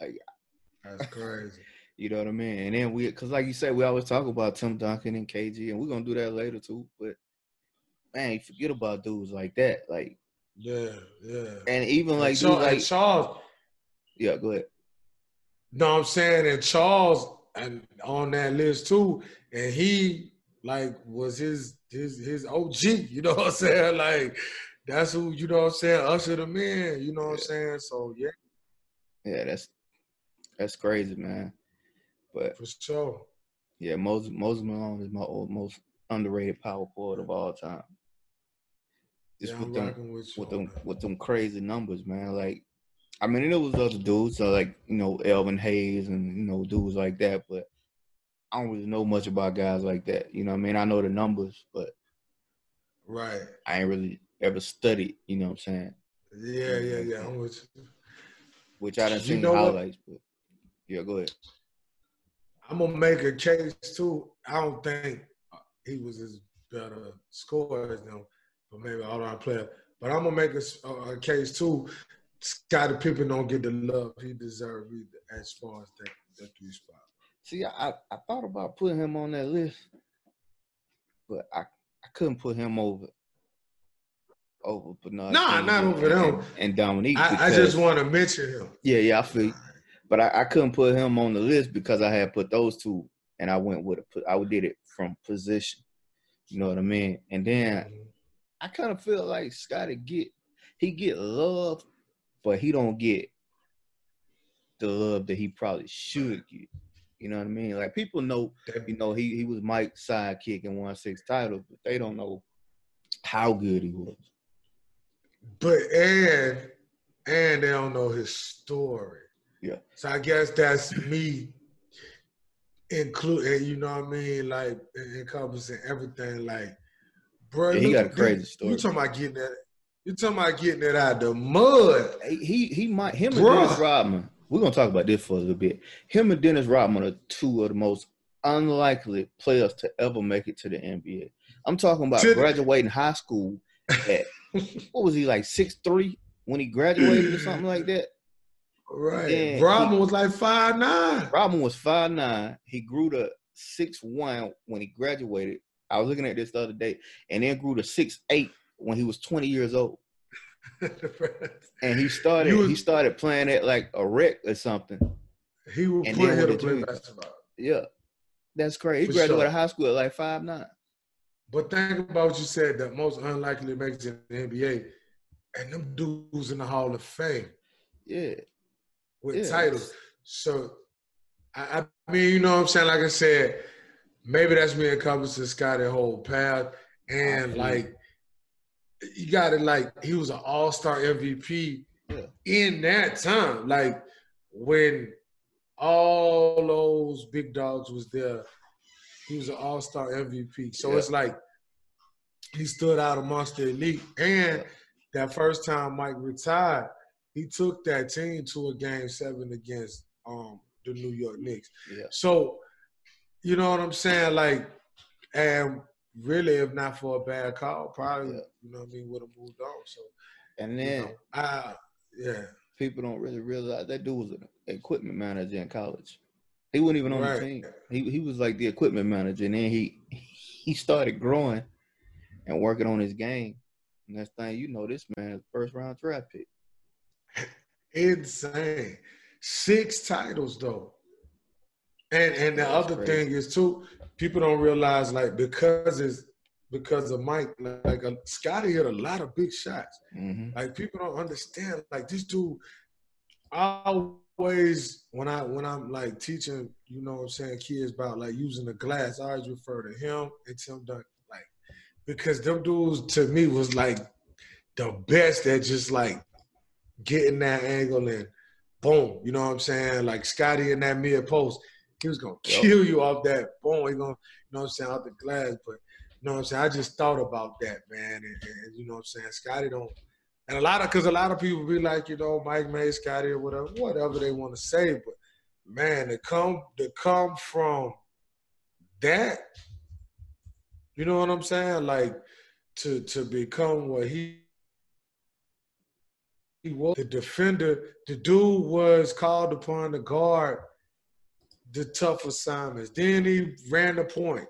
Like, that's crazy. You know what I mean? And then we – because, like you said, we always talk about Tim Duncan and K G, and we're going to do that later, too, but – man, you forget about dudes like that, like yeah, yeah, and even like and Charles, dudes like Charles. Yeah, go ahead. No, I'm saying and Charles and on that list too, and he like was his his his O G. You know what I'm saying? Like that's who you know what I'm saying. Usher them in. You know what yeah. I'm saying? So yeah, yeah, that's that's crazy, man. But for sure, yeah, Moses Moses Malone is my most underrated power forward of all time. Just yeah, with, them, with, with them with them crazy numbers, man. Like, I mean, it was other dudes, so like, you know, Elvin Hayes and, you know, dudes like that, but I don't really know much about guys like that. You know what I mean? I know the numbers, but right. I ain't really ever studied, you know what I'm saying? Yeah, yeah, yeah. I'm with you. Which I done seen the highlights, but yeah, go ahead. I'm gonna make a case too. I don't think he was as better scorer as them. Maybe all our player, but I'm gonna make a, a case too. Scottie Pippen don't get the love he deserves either, as far as that, that three spot. See, I I thought about putting him on that list, but I, I couldn't put him over over Bernard. No, nah, not over him and Dominique. I, I just want to mention him. Yeah, yeah, I feel. You. But I, I couldn't put him on the list because I had put those two, and I went with a, I did it from position. You know what I mean? And then. Mm-hmm. I kind of feel like Scottie get he get love, but he don't get the love that he probably should get. You You know what I mean? Like, people know, you know, he, he was Mike's sidekick and won six titles, but they don't know how good he was. But and and they don't know his story. Yeah. So I guess that's me including, you know what I mean, like encompassing everything. Like, bro, yeah, he got a crazy dude, story. You talking about getting that? You talking about getting it out of the mud? He he might him Bruh. and Dennis Rodman. We're gonna talk about this for a little bit. Him and Dennis Rodman are two of the most unlikely players to ever make it to the N B A. I'm talking about to graduating high school at what was he, like six three when he graduated or something like that? Right. Rodman was like five nine. Rodman was five nine. He grew to six one when he graduated. I was looking at this the other day, and then grew to six eight when he was twenty years old. And he started was, he started playing at like a rec or something. He was put here to play basketball. Yeah. That's crazy. He For graduated sure. high school at like five nine. But think about what you said, that most unlikely makes it in the N B A. And them dudes in the Hall of Fame. Yeah. With yeah. titles. So, I, I mean, you know what I'm saying? Like I said, maybe that's me encompassing Scottie whole path. And mm-hmm. like, you got it, like, he was an all-star M V P yeah. in that time. Like, when all those big dogs was there, he was an all-star M V P. So yeah. it's like he stood out amongst the elite. And yeah. that first time Mike retired, he took that team to a game seven against um, the New York Knicks. Yeah. So, you know what I'm saying? Like, and really, if not for a bad call, probably, yeah. you know what I mean, would have moved on. So, and then, you know, I, yeah. people don't really realize that dude was an equipment manager in college. He wasn't even on right. the team. He he was like the equipment manager, and then he he started growing and working on his game. And that's thing, you know, this man is first round draft pick. Insane, six titles though. And and the that's other crazy. thing is too, people don't realize, like, because it's because of Mike, like a, Scottie hit a lot of big shots. Mm-hmm. Like, people don't understand. Like, this dude always. Always when I when I'm like teaching, you know what I'm saying, kids about like using the glass, I always refer to him and Tim Duncan, like, because them dudes to me was like the best at just like getting that angle and boom, you know what I'm saying? Like, Scottie in that mid post, he was gonna kill you off that boom, he gonna, you know what I'm saying, out the glass. But you know what I'm saying, I just thought about that, man, and, and you know what I'm saying, Scottie don't. And a lot of, because a lot of people be like, you know, Mike May, Scottie, or whatever, whatever they want to say. But, man, to come, to come from that, you know what I'm saying? Like, to to become what he, he was, the defender, the dude was called upon to guard the tough assignments. Then he ran the point.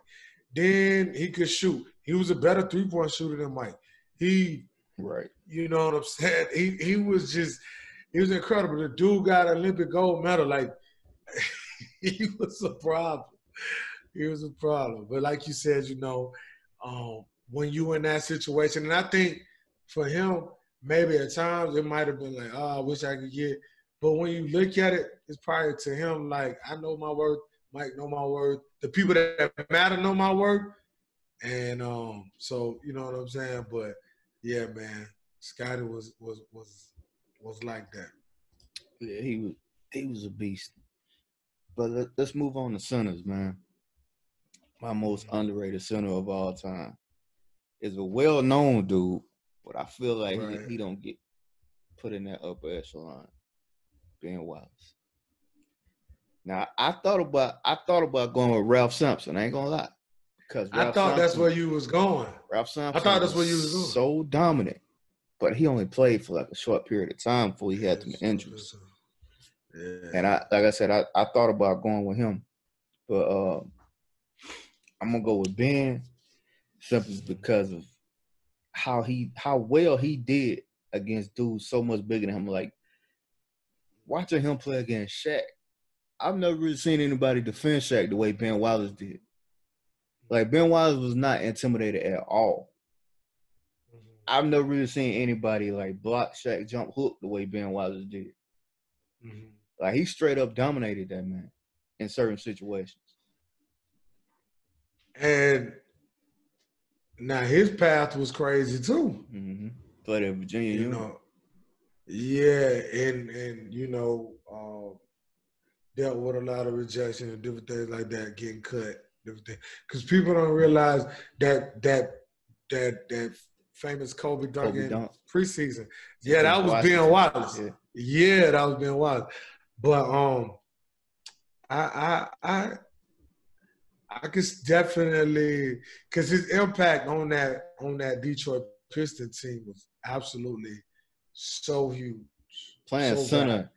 Then he could shoot. He was a better three-point shooter than Mike. He... Right. You know what I'm saying? He he was just, he was incredible. The dude got an Olympic gold medal. Like, he was a problem. He was a problem. But like you said, you know, um, when you were in that situation, and I think for him, maybe at times it might have been like, oh, I wish I could get. But when you look at it, it's probably to him like, I know my worth. Mike know my worth. The people that matter know my worth. And um, so, you know what I'm saying? But yeah, man, Scottie was was was was like that. Yeah, he was he was a beast. But let, let's move on to centers, man. My most mm-hmm. underrated center of all time is a well-known dude, but I feel like right. he, he don't get put in that upper echelon. Ben Wallace. Now I thought about I thought about going with Ralph Sampson. I ain't gonna lie. Because I thought Sampson, that's where you was going. Ralph Sampson I thought that's where you was going. So dominant, but he only played for like a short period of time before he had some injuries. Yeah. And I, like I said, I, I thought about going with him, but uh, I'm gonna go with Ben simply because of how he, how well he did against dudes so much bigger than him. Like, watching him play against Shaq, I've never really seen anybody defend Shaq the way Ben Wallace did. Like, Ben Wallace was not intimidated at all. Mm-hmm. I've never really seen anybody, like, block, Shaq, jump, hook the way Ben Wallace did. Mm-hmm. Like, he straight up dominated that man. in certain situations. And now his path was crazy too. Mm-hmm. Played at Virginia, you know. Yeah, and and you know, um, dealt with a lot of rejection and different things like that, getting cut, different things. Because people don't realize that that that that famous Kobe Duncan preseason. Yeah, that was Ben Wallace. Yeah. yeah, that was Ben Wallace. But um, I I I I could definitely, because his impact on that on that Detroit Piston team was absolutely so huge. Playing so center bad.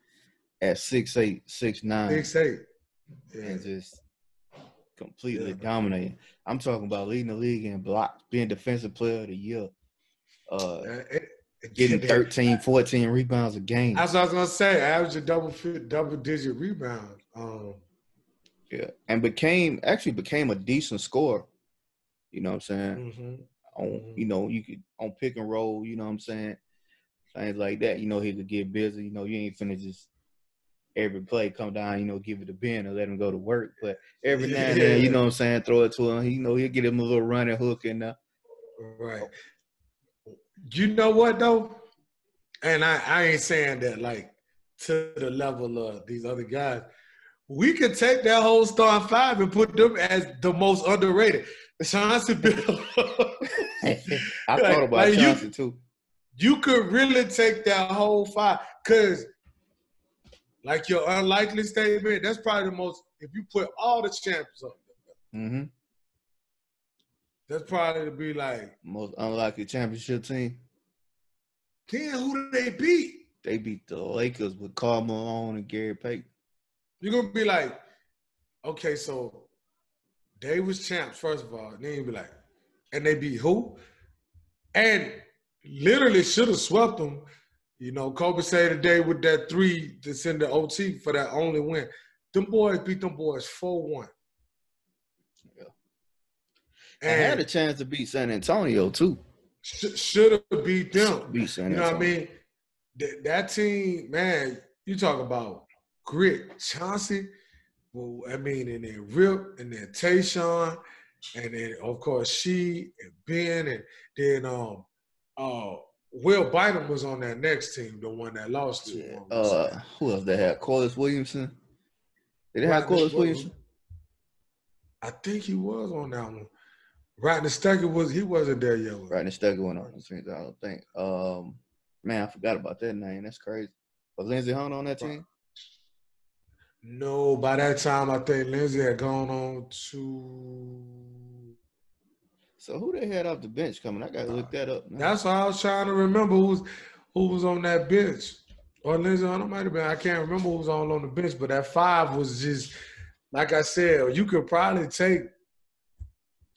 At six eight, six nine. six eight. Yeah. And just completely yeah. dominating. I'm talking about leading the league in blocks, being Defensive Player of the Year, uh, it, it, getting it, thirteen, fourteen rebounds a game. That's what I was going to say. Average a double, double-digit rebound. Um, yeah, and became actually became a decent scorer. You know what I'm saying? Mm-hmm. On, you know, you could on pick and roll, you know what I'm saying? Things like that. You know, he could get busy. You know, you ain't finna just every play come down, you know, give it to Ben and let him go to work. But every now and then, you know what I'm saying, throw it to him. You know, he'll get him a little running hook and uh right. You know what though? And I, I ain't saying that like to the level of these other guys. We could take that whole starting five and put them as the most underrated. Chauncey Billups. I thought like, about like Chauncey you, too. You could really take that whole five because, like your unlikely statement, that's probably the most. If you put all the champs up, mm-hmm. that's probably to be like most unlikely championship team. Then who did they beat? They beat the Lakers with Karl Malone and Gary Payton. You're gonna be like, okay, so they was champs, first of all. And then you be like, and they beat who? And literally should have swept them. You know, Kobe said today with that three to send the O T for that only win. Them boys beat them boys four one. Yeah. And, and had a chance to beat San Antonio, too. Sh- should have beat them. Beat San Antonio. You know what I mean? Th- that team, man, you talk about grit. Chauncey. Well, I mean, and then Rip, and then Tayshaun, and then of course she and Ben, and then um, uh, Will Bynum was on that next team, the one that lost to. Yeah. Uh, who else they had? Corliss Williamson. Did they Rodney have Corliss Williamson? I think he was on that one. Rodney Stuckey was. He wasn't there yet. Rodney Stuckey went on the team. I don't think. Um, man, I forgot about that name. That's crazy. Was Lindsey Hunt on that team? No, by that time I think Lindsey had gone on to. So who they had off the bench coming? I gotta look that up now. That's why I was trying to remember who was who was on that bench. Or Lindsey Hunt might have been. I can't remember who was all on the bench, but that five was just like I said. You could probably take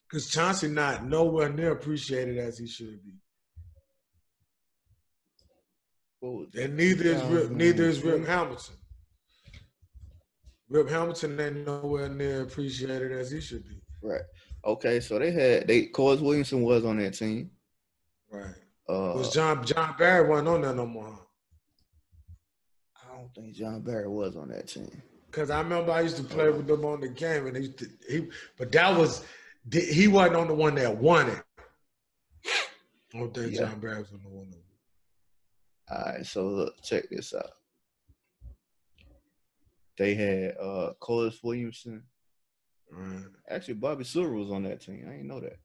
because Chauncey not nowhere near appreciated as he should be. Oh, and neither is Rip, neither is Rip Hamilton. Rip Hamilton ain't nowhere near appreciated as he should be. Right. Okay, so they had they Corliss Williamson was on that team. Right. Uh was John John Barry wasn't on that no more. I don't think John Barry was on that team. Cause I remember I used to play with them on the game and he used to, he but that was he wasn't on the one that won it. I don't think yeah. John Barry was on the one that won. All right, so look, check this out. They had uh, Corliss Williamson. Right. Actually, Bobby Silver was on that team. I didn't know that.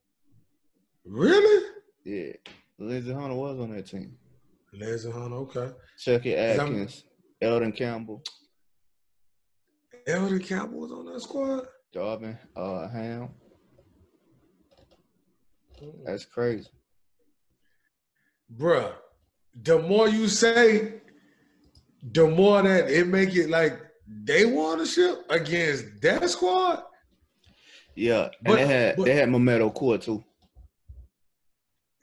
Really? Yeah. Lindsey Hunter was on that team. Lindsey Hunter, okay. Chucky Atkins, Eldon Campbell. Eldon Campbell was on that squad? Darvin uh, Ham. Mm. That's crazy. Bruh, the more you say, the more that it make it like, they won the ship against that squad. Yeah, and but, they had but, they had Mehmet Okur too.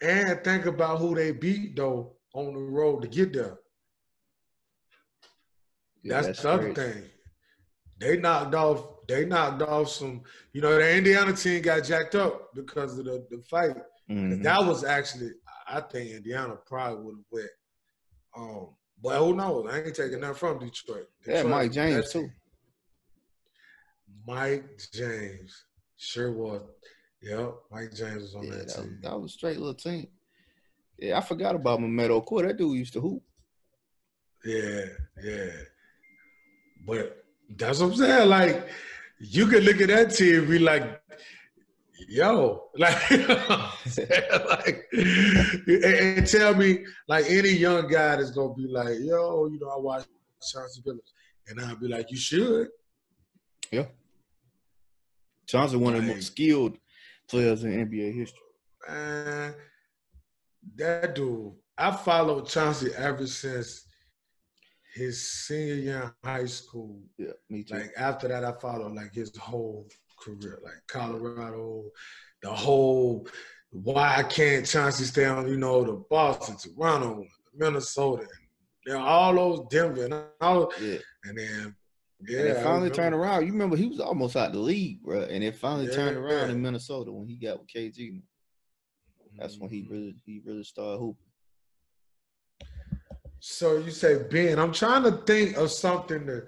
And think about who they beat though on the road to get there. Yeah, that's, that's the other thing. They knocked off. They knocked off some. You know, the Indiana team got jacked up because of the, the fight. Mm-hmm. That was actually, I think Indiana probably would have went. Um, But who knows? I ain't taking nothing from Detroit. Detroit yeah, Mike James, too. Mike James. Sure was. Yep, Mike James was on yeah, that, that team. That was a straight little team. Yeah, I forgot about Mehmet Okur. That dude used to hoop. Yeah, yeah. But that's what I'm saying. Like, you could look at that team and be like, yo. Like, you know what I'm saying? Like, and, and tell me, like, any young guy that's going to be like, yo, you know, I watch Chauncey Billups. And I'll be like, you should. Yeah. Johnson, one of the most skilled players in N B A history. Man, that dude, I followed Chauncey ever since his senior year in high school. Yeah, me too. Like, after that, I followed, like, his whole career. Like, Colorado, the whole why can't Chauncey stay on, you know, the Boston, Toronto, Minnesota. They're all those Denver. And, all, yeah. and then... Yeah, and it finally turned around. You remember he was almost out the league, bro. And it finally yeah, turned around yeah. in Minnesota when he got with K G. That's when he really he really started hooping. So you say Ben? I'm trying to think of something that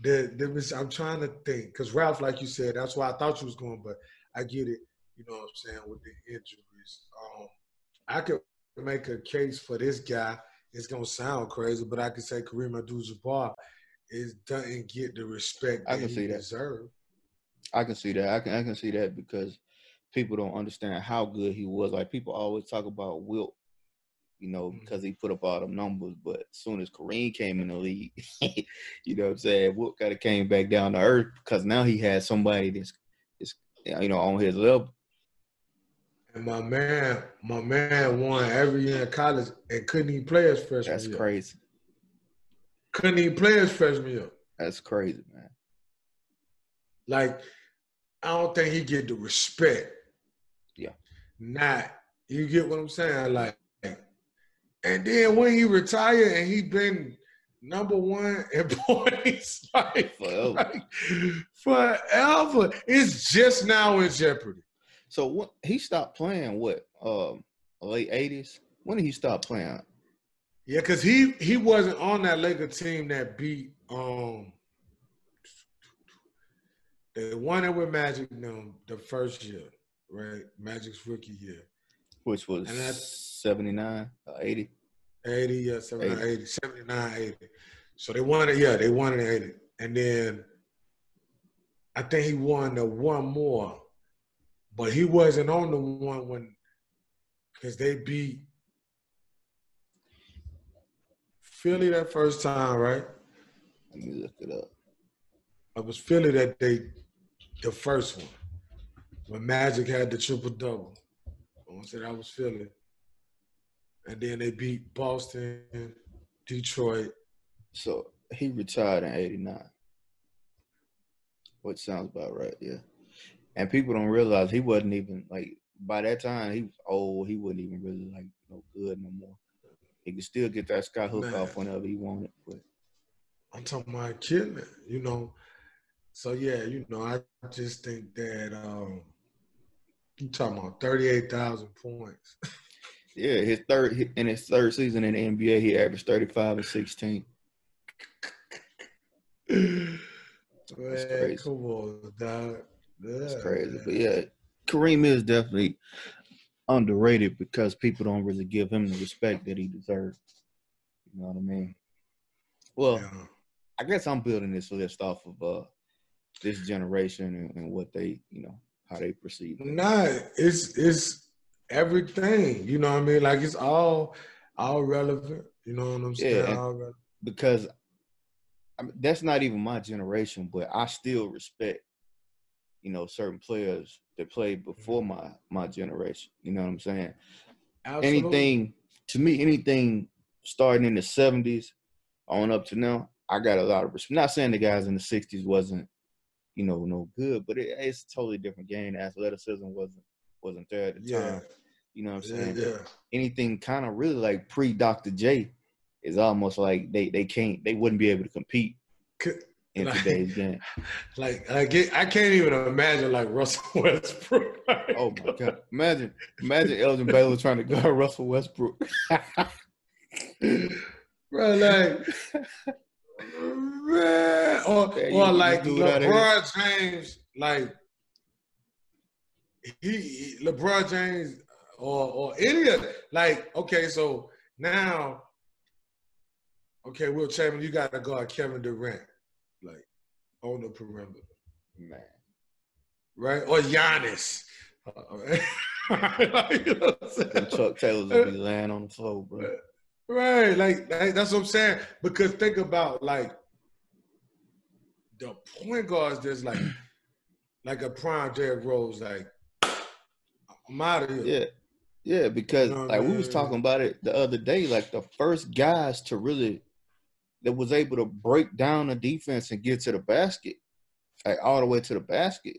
that, that was, I'm trying to think because Ralph, like you said, that's why I thought you was going, but I get it. You know what I'm saying with the injuries. Um, I could make a case for this guy. It's gonna sound crazy, but I could say Kareem Abdul-Jabbar. It doesn't get the respect that I can see that. Deserve. I can see that. I can I can see that because people don't understand how good he was. Like, people always talk about Wilt, you know, mm-hmm. because he put up all them numbers. But as soon as Kareem came in the league, you know what I'm saying, Wilt kind of came back down to earth because now he has somebody that's, that's, you know, on his level. And my man, my man won every year in college and couldn't even play his freshman year. That's crazy. Couldn't even play his freshman year. That's crazy, man. Like, I don't think he get the respect. Yeah. Not, you get what I'm saying? Like, and then when he retired and he been number one in points, like, forever. Like, forever. It's just now in jeopardy. So, what, he stopped playing, what, um, late eighties? When did he stop playing? Yeah, because he, he wasn't on that Lakers team that beat um, the one that with Magic um, the first year, right? Magic's rookie year. Which was seventy-nine, uh, eighty? eighty, yeah, seventy-nine, eighty. eighty. seventy-nine, eighty. So they won it, yeah, they won it in eighty. And then I think he won the one more, but he wasn't on the one when because they beat Philly that first time, right? Let me look it up. It was Philly that they, the first one, when Magic had the triple-double. I want to say that was Philly. And then they beat Boston, Detroit. So he retired in eighty-nine, which sounds about right, yeah. And people don't realize he wasn't even, like, by that time, he was old. He wasn't even really, like, no good no more. He could still get that Scott Hook man. Off whenever he wanted. But. I'm talking about Kid, man, you know. So, yeah, you know, I just think that um, you're talking about thirty-eight thousand points. Yeah, his third in his third season in the N B A, he averaged thirty-five and sixteen. Man, that's crazy. Come on, dog. Yeah, that's crazy. Man. But, yeah, Kareem is definitely – underrated because people don't really give him the respect that he deserves. You know what I mean? Well, yeah. I guess I'm building this list off of uh, this generation and, and what they, you know, how they perceive it. Nah, it's it's everything. You know what I mean? Like, it's all all relevant. You know what I'm saying? Yeah, all relevant. Because I mean, that's not even my generation, but I still respect, you know, certain players that played before my my generation. You know what I'm saying? Absolutely. Anything, to me, anything starting in the seventies on up to now, I got a lot of respect. Not saying the guys in the sixties wasn't, you know, no good, but it, it's a totally different game. Athleticism wasn't wasn't there at the yeah. time. You know what I'm saying? Yeah. Anything kind of really like pre-Doctor J is almost like they, they can't, they wouldn't be able to compete. Could- In like, today's game, like I get, I can't even imagine like Russell Westbrook. Like, oh my god! Imagine, imagine Elgin Baylor trying to guard Russell Westbrook. Bro, like, man, What or, yeah, you, or like LeBron James, like he LeBron James or or any of that. Like, okay, so now, okay, Will Chamberlain, you gotta guard Kevin Durant, like on the perimeter. Man. Right? Or Giannis. Like, you know Chuck Taylor's gonna be laying on the floor, bro. Right, like, like that's what I'm saying. Because think about like the point guards. There's like, like a prime Derrick Rose. Like, I'm out of here. Yeah, yeah. Because you know like I mean? we was talking about it the other day. Like the first guys to really that was able to break down the defense and get to the basket, like all the way to the basket.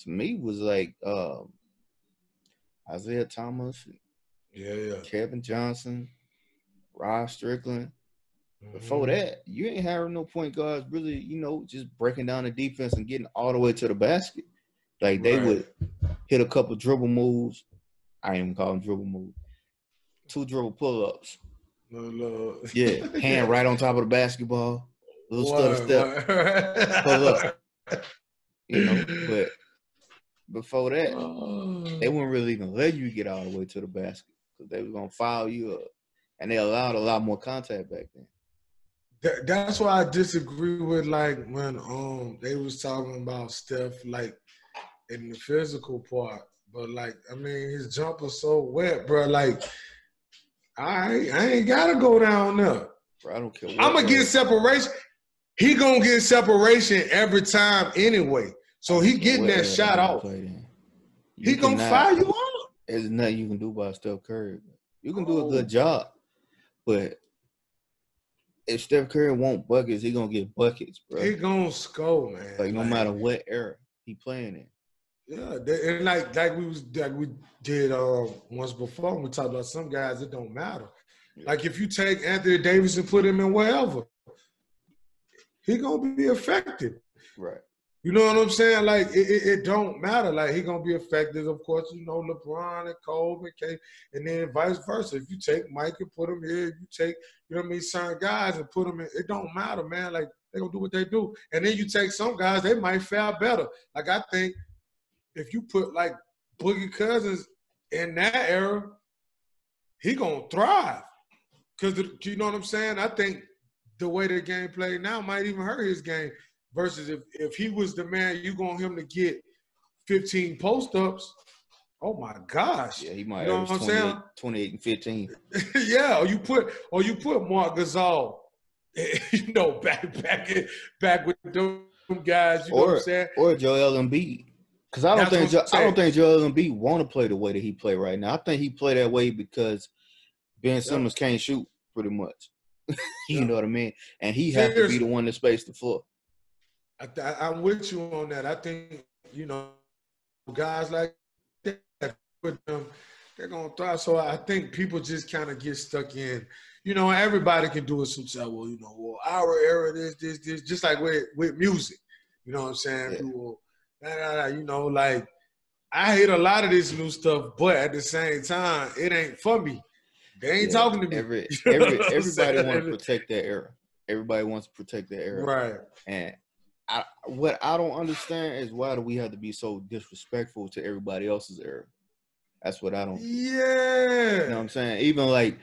To me, was like um, Isaiah Thomas. Yeah, yeah. Kevin Johnson, Rod Strickland. Mm-hmm. Before that, you ain't having no point guards really, you know, just breaking down the defense and getting all the way to the basket. Like, they right. would hit a couple dribble moves. I ain't even call them dribble moves. Two dribble pull-ups. No, no. Yeah, hand yeah. right on top of the basketball. Little wow, stutter wow. step. Pull up. You know, but before that, oh. they wouldn't really even let you get all the way to the basket. They were going to foul you up. And they allowed a lot more contact back then. That, that's why I disagree with, like, when um they was talking about Steph, like, in the physical part. But, like, I mean, his jump was so wet, bro. Like, I, I ain't got to go down there. Bro, I don't care. I'm going to get separation. He going to get separation every time anyway. So he getting that shot off. He going to foul you up. There's nothing you can do about Steph Curry. You can do oh. a good job, but if Steph Curry won't buckets, he gonna get buckets, bro. He gonna score, man. Like no like, matter what era he playing in. Yeah, they, and like like we was like we did um once before. We talked about some guys. It don't matter. Yeah. Like if you take Anthony Davis and put him in wherever, he gonna be effective. Right. You know what I'm saying? Like, it, it, it don't matter. Like, he going to be effective, of course. You know, LeBron and Kobe and K, and then vice versa. If you take Mike and put him here, you take, you know what I mean, certain guys and put them in. It don't matter, man. Like, they going to do what they do. And then you take some guys, they might fare better. Like, I think if you put, like, Boogie Cousins in that era, he going to thrive. Because, you know what I'm saying? I think the way the game played now might even hurt his game. Versus if, if he was the man, you going him to get fifteen post-ups, oh, my gosh. Yeah, he might you know average what I'm saying? twenty-eight and fifteen. Yeah, or you put or you put Mark Gasol, you know, back back, back with them guys, you or, know what I'm saying? Or Joel Embiid. Because I, I don't think Joel Embiid want to play the way that he play right now. I think he play that way because Ben Simmons yeah. can't shoot pretty much. you yeah. know what I mean? And he has to be the one that space the floor. I, I, I'm with you on that. I think, you know, guys like that, with them, they're going to thrive. So I think people just kind of get stuck in, you know, everybody can do it sometimes. Well, you know, well, our era, this, this, this, just like with, with music. You know what I'm saying? Yeah. People, nah, nah, nah, you know, like, I hate a lot of this new stuff, but at the same time, it ain't for me. They ain't yeah, talking to me. Every, every, everybody wants to protect their era. Everybody wants to protect their era. Right. And I, what I don't understand is why do we have to be so disrespectful to everybody else's era? That's what I don't. Yeah. You know what I'm saying? Even like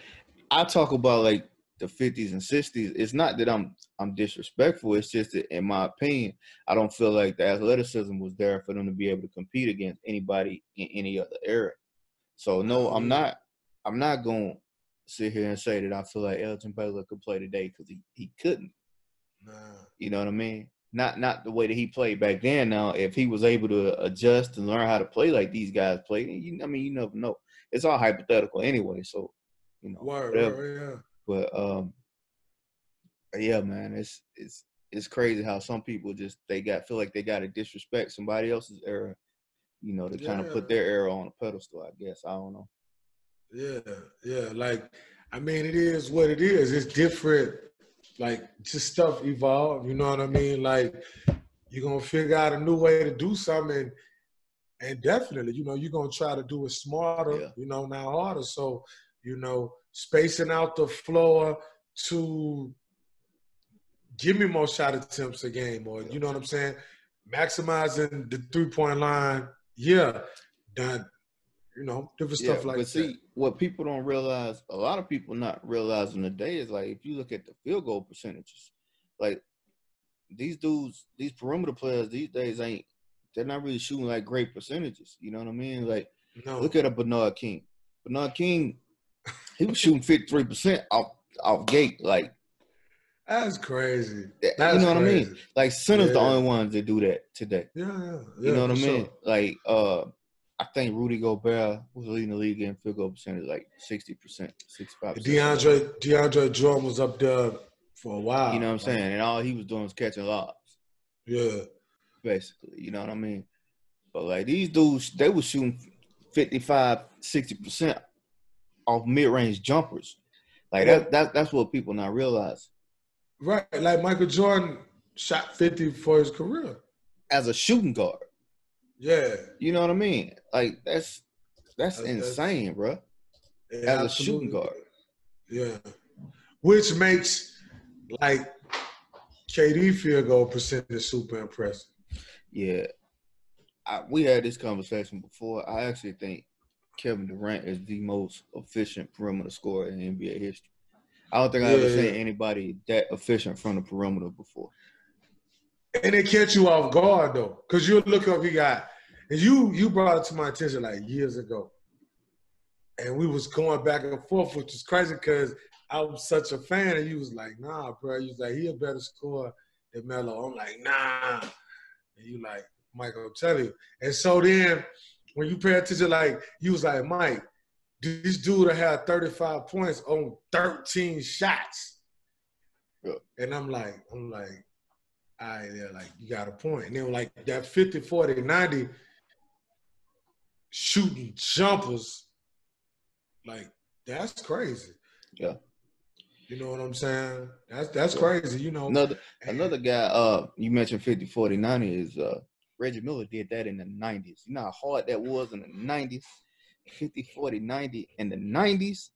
I talk about like the fifties and sixties. It's not that I'm I'm disrespectful. It's just that in my opinion, I don't feel like the athleticism was there for them to be able to compete against anybody in any other era. So no, I'm not. I'm not gonna sit here and say that I feel like Elgin Baylor could play today because he he couldn't. Nah. You know what I mean? Not not the way that he played back then. Now, if he was able to adjust and learn how to play like these guys played, you, I mean, you never know. It's all hypothetical anyway, so, you know. Word, word, yeah. But, um, yeah, man, it's it's it's crazy how some people just they got feel like they got to disrespect somebody else's era, you know, to yeah. kind of put their era on a pedestal, I guess. I don't know. Yeah, yeah. Like, I mean, it is what it is. It's different. Like, just stuff evolve, you know what I mean? Like, you're going to figure out a new way to do something, and, and definitely, you know, you're going to try to do it smarter, yeah. you know, not harder. So, you know, spacing out the floor to give me more shot attempts a game, or you know what I'm saying? Maximizing the three-point line, yeah, done. You know, different yeah, stuff like but that. But see, what people don't realize, a lot of people not realizing today is, like, if you look at the field goal percentages, like, these dudes, these perimeter players these days ain't, they're not really shooting, like, great percentages. You know what I mean? Like, no. Look at a Bernard King. Bernard King, he was shooting fifty-three percent off, off gate, like. That's crazy. That's you know what crazy. I mean? Like, center's yeah. the only ones that do that today. Yeah, yeah. yeah you know what I mean? Sure. Like, uh. I think Rudy Gobert was leading the league in field goal percentage, like sixty percent, sixty-five percent. DeAndre, DeAndre Jordan was up there for a while. You know what I'm saying? And all he was doing was catching lobs. Yeah. Basically, you know what I mean? But, like, these dudes, they were shooting fifty-five, sixty percent off mid-range jumpers. Like, yeah. that, that, that's what people not realize. Right. Like, Michael Jordan shot fifty for his career. As a shooting guard. Yeah. You know what I mean? Like, that's that's, that's insane, bro. Yeah, as a shooting guard. Yeah. Which makes, like, K D field goal percentage super impressive. Yeah. I, we had this conversation before. I actually think Kevin Durant is the most efficient perimeter scorer in N B A history. I don't think yeah, I ever yeah. seen anybody that efficient from the perimeter before. And it catch you off guard, though, because you'll look up, he got – and you you brought it to my attention, like, years ago. And we was going back and forth, which is crazy because I was such a fan, and you was like, nah, bro. You was like, he a better scorer than Melo. I'm like, nah. And you like, Mike, I'm telling you. And so then when you pay attention, like, you was like, Mike, this dude had thirty-five points on thirteen shots. Yeah. And I'm like, I'm like, all right, they're like, you got a point. And then, like, that fifty, forty, ninety shooting jumpers, like, that's crazy. Yeah. You know what I'm saying? That's that's yeah. crazy, you know. Another and, another guy uh, you mentioned fifty, forty, ninety is uh, Reggie Miller did that in the nineties. You know how hard that was in the nineties? fifty, forty, ninety in the nineties?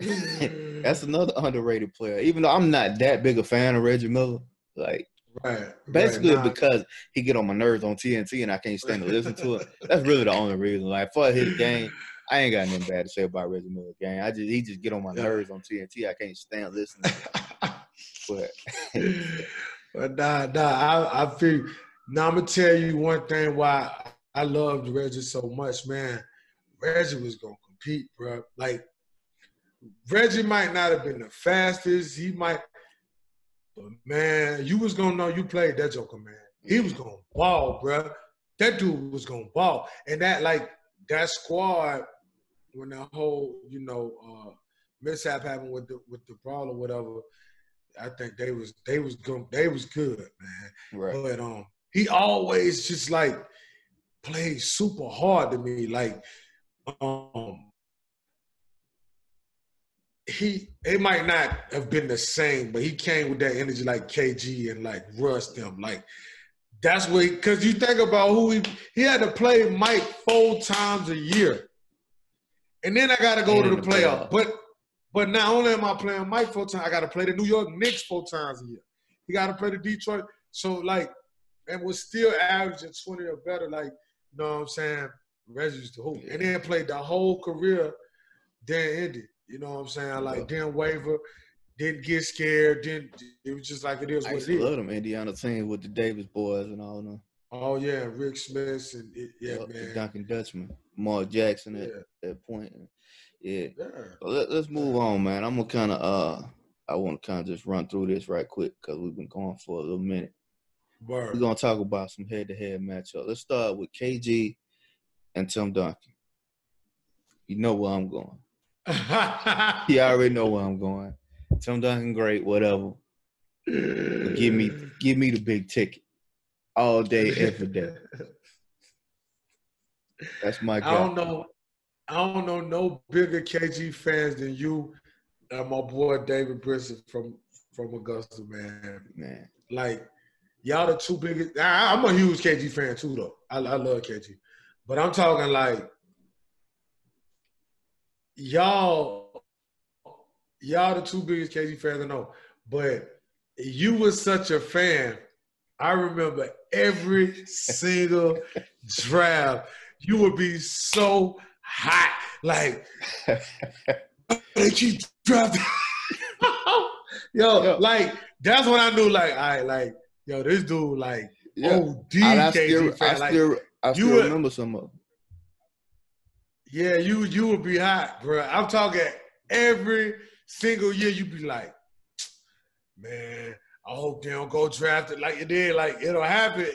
That's another underrated player. Even though I'm not that big a fan of Reggie Miller, like, Right. Basically, right, nah. because he get on my nerves on T N T and I can't stand to listen to it. That's really the only reason. Like, for his game, I ain't got nothing bad to say about Reggie Miller's game. I just he just get on my yeah. nerves on T N T. I can't stand listening. but, but nah, nah. I, I feel. Now I'm gonna tell you one thing why I loved Reggie so much, man. Reggie was gonna compete, bro. Like, Reggie might not have been the fastest. He might. But, man, you was going to know you played that joker, man. He was going to ball, bro. That dude was going to ball. And that, like, that squad, when the whole, you know, uh, mishap happened with the with the brawl or whatever, I think they was they was going they was good, man. Right. But um, he always just, like, played super hard to me. Like, um, He it might not have been the same, but he came with that energy like K G and like Russ them. Like, that's where, because you think about who he he had to play Mike four times a year, and then I got to go to the playoff. But but not only am I playing Mike four times, I got to play the New York Knicks four times a year. He got to play the Detroit. So, like, and was still averaging twenty or better. Like, you know what I'm saying? Reggie used to hoop, and then played the whole career. Then ended. You know what I'm saying? Like, yeah. didn't waver, didn't get scared, didn't – it was just like it is what it is. I used to love them Indiana team with the Davis boys and all them. Oh, yeah, Rick Smith and – yeah, yeah, man. Duncan Dutchman, Mark Jackson at yeah. that point. Yeah. yeah. But let, let's move on, man. I'm going to kind of uh, – I want to kind of just run through this right quick because we've been going for a little minute. Word. We're going to talk about some head-to-head matchup. Let's start with K G and Tim Duncan. You know where I'm going. You already know where I'm going. Tim Duncan, great, whatever. But give me, give me the big ticket all day, every day. That's my guy. I don't know. I don't know no bigger K G fans than you and my boy David Brisson from from Augusta, man. Man, like, y'all the two biggest. I, I'm a huge K G fan too, though. I, I love K G, but I'm talking like. Y'all, y'all the two biggest K G fans I know, but you were such a fan. I remember every single draft. You would be so hot. Like, they keep drafting. Yo, yo, like, that's when I knew, like, all right, like, yo, this dude, like, yeah. O D I, I still, fan. I like, still, I still would, remember some of them. Yeah, you, you would be hot, bro. I'm talking every single year you'd be like, man, I hope they don't go draft it like it did. Like, it'll happen.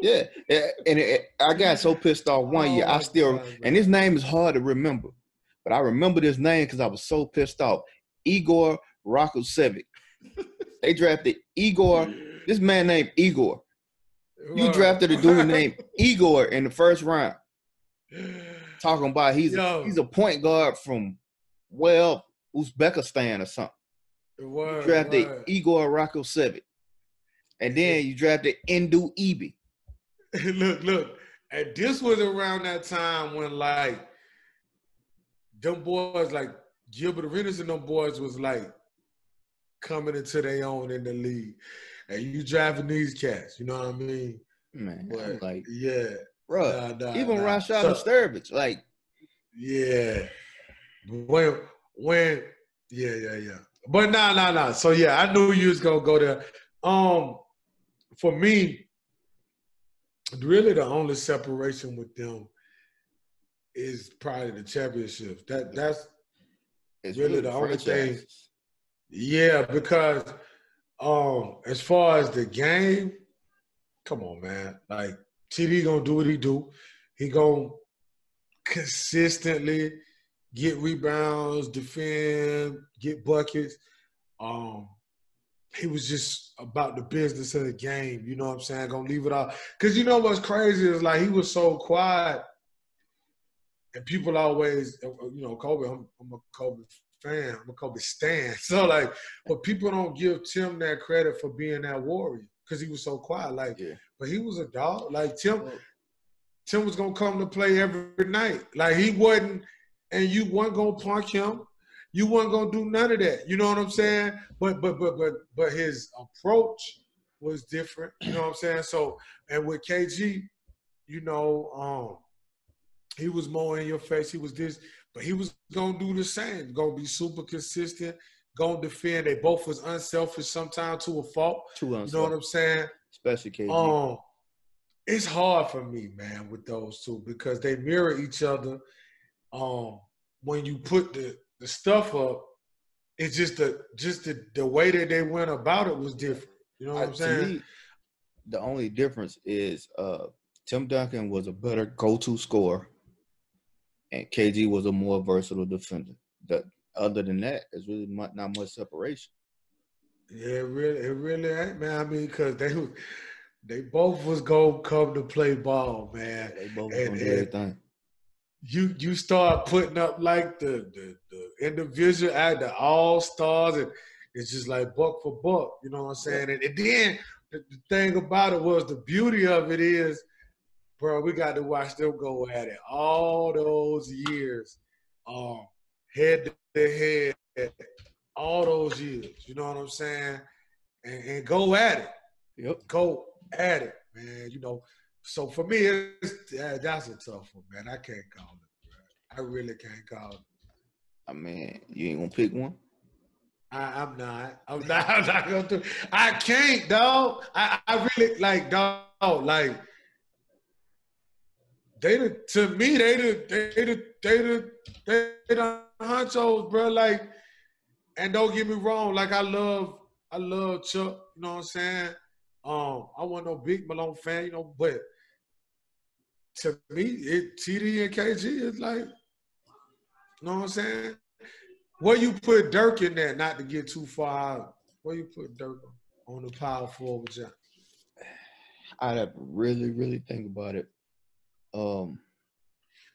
Yeah, and it, it, I got so pissed off one oh year. I still God, – and his name is hard to remember, but I remember this name because I was so pissed off. Igor Rakosevic. They drafted Igor – this man named Igor. You drafted a dude named Igor in the first round. Talking about he's a, he's a point guard from, well, Uzbekistan or something. Word, you drafted word. Igor Rakosevic. And then you drafted Ndu Ebe. Look, look. And this was around that time when, like, them boys, like, Gilbert Arenas and them boys was, like, coming into their own in the league. And you drafting these cats, you know what I mean? Man, but, like, yeah. Bro, nah, nah, even nah. Rashad so, Sturridge, like. Yeah. When, when, yeah, yeah, yeah. But nah, nah, nah. So, yeah, I knew you was going to go there. Um, for me, really the only separation with them is probably the championships. That that's it's really, really the only thing. Yeah, because um, as far as the game, come on, man. Like T D gonna do what he do. He gonna consistently get rebounds, defend, get buckets. Um. He was just about the business of the game, you know what I'm saying? Gonna leave it all. Because you know what's crazy is, like, he was so quiet. And people always, you know, Kobe, I'm, I'm a Kobe fan. I'm a Kobe stan. So, like, but people don't give Tim that credit for being that warrior because he was so quiet. Like, yeah. But he was a dog. Like, Tim, Tim was going to come to play every night. Like, he wasn't, and you weren't going to punk him. You weren't gonna do none of that. You know what I'm saying? But but but but but his approach was different. You know what I'm saying? So and with K G, you know, um, he was more in your face. He was this, but he was gonna do the same. Gonna be super consistent. Gonna defend. They both was unselfish sometimes to a fault. Too unselfish. You know what I'm saying? Especially K G. Um, it's hard for me, man, with those two because they mirror each other. Um, when you put the The stuff up, it's just the just the, the way that they went about it was different. You know what I, I'm saying? To me, the only difference is uh, Tim Duncan was a better go-to scorer, and K G was a more versatile defender. The, other than that, it's really not, not much separation. Yeah, it really, it really ain't, man. I mean, because they they both was gonna come to play ball, man. They both and, gonna do everything. You you start putting up like the the, the individual at the all stars and it's just like buck for buck, you know what I'm saying? And, and then the, the thing about it was the beauty of it is, bro, we got to watch them go at it all those years, um, head to head, all those years, you know what I'm saying? And, and go at it, yep. Go at it, man. You know. So, for me, it's, yeah, that's a tough one, man. I can't call it, bro. I really can't call it. I mean, you ain't going to pick one? I, I'm not. I'm not, I'm not going to. I can't, dog. I, I really, like, dog, like, they the, to me, they the, they the, they the, they the honchos, bro. Like, and don't get me wrong. Like, I love, I love Chuck, you know what I'm saying? Um, I wasn't no big Malone fan, you know, but to me, it, T D and K G is like, you know what I'm saying? Where you put Dirk in there, not to get too far out, where you put Dirk on the power forward jump? I'd have to really, really think about it. Um,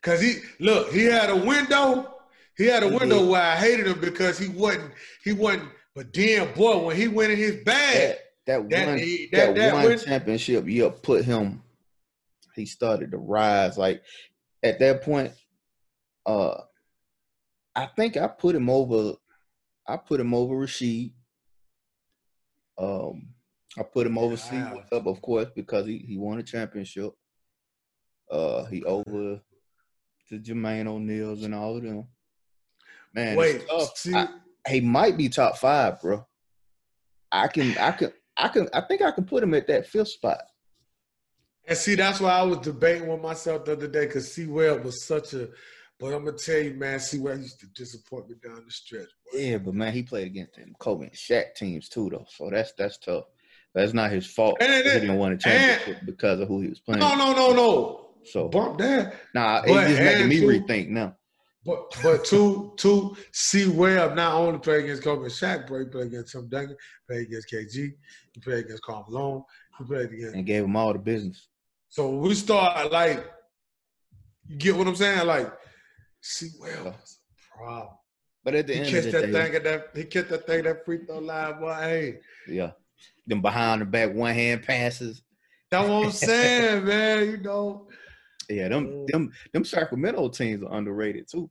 Because he, look, he had a window. He had a window yeah. where I hated him because he wasn't, he wasn't, but damn, boy, when he went in his bag. Yeah. That, that one, he, that, that, that one win. championship year put him. He started to rise. Like at that point, uh, I think I put him over. I put him over Rasheed. Um, I put him overseas, wow. What's up, of course, because he, he won a championship. Uh, he over to Jermaine O'Neal's and all of them. Man, wait, see, I, he might be top five, bro. I can, I can, I can, I think I can put him at that fifth spot. And see, that's why I was debating with myself the other day, because C-Webb was such a. But I'm gonna tell you, man, C-Webb used to disappoint me down the stretch. Boy. Yeah, but man, he played against them Kobe and Shaq teams too, though. So that's that's tough. That's not his fault. He didn't win a championship and, because of who he was playing. No, no, no, no. So bump that. Nah, but, it just making me two, rethink now. But but two two C-Webb not only played against Kobe and Shaq, but he played against Tim Duncan, played against K G, he played against Karl Malone. And gave them all the business. So we start like, you get what I'm saying? Like, see, well, that's a problem. But at the he end, catch of the that day, thing at that he catch that thing that free throw line, boy. Hey, yeah, them behind the back one hand passes. That's what I'm saying, man. You know, yeah, them them them Sacramento teams are underrated too.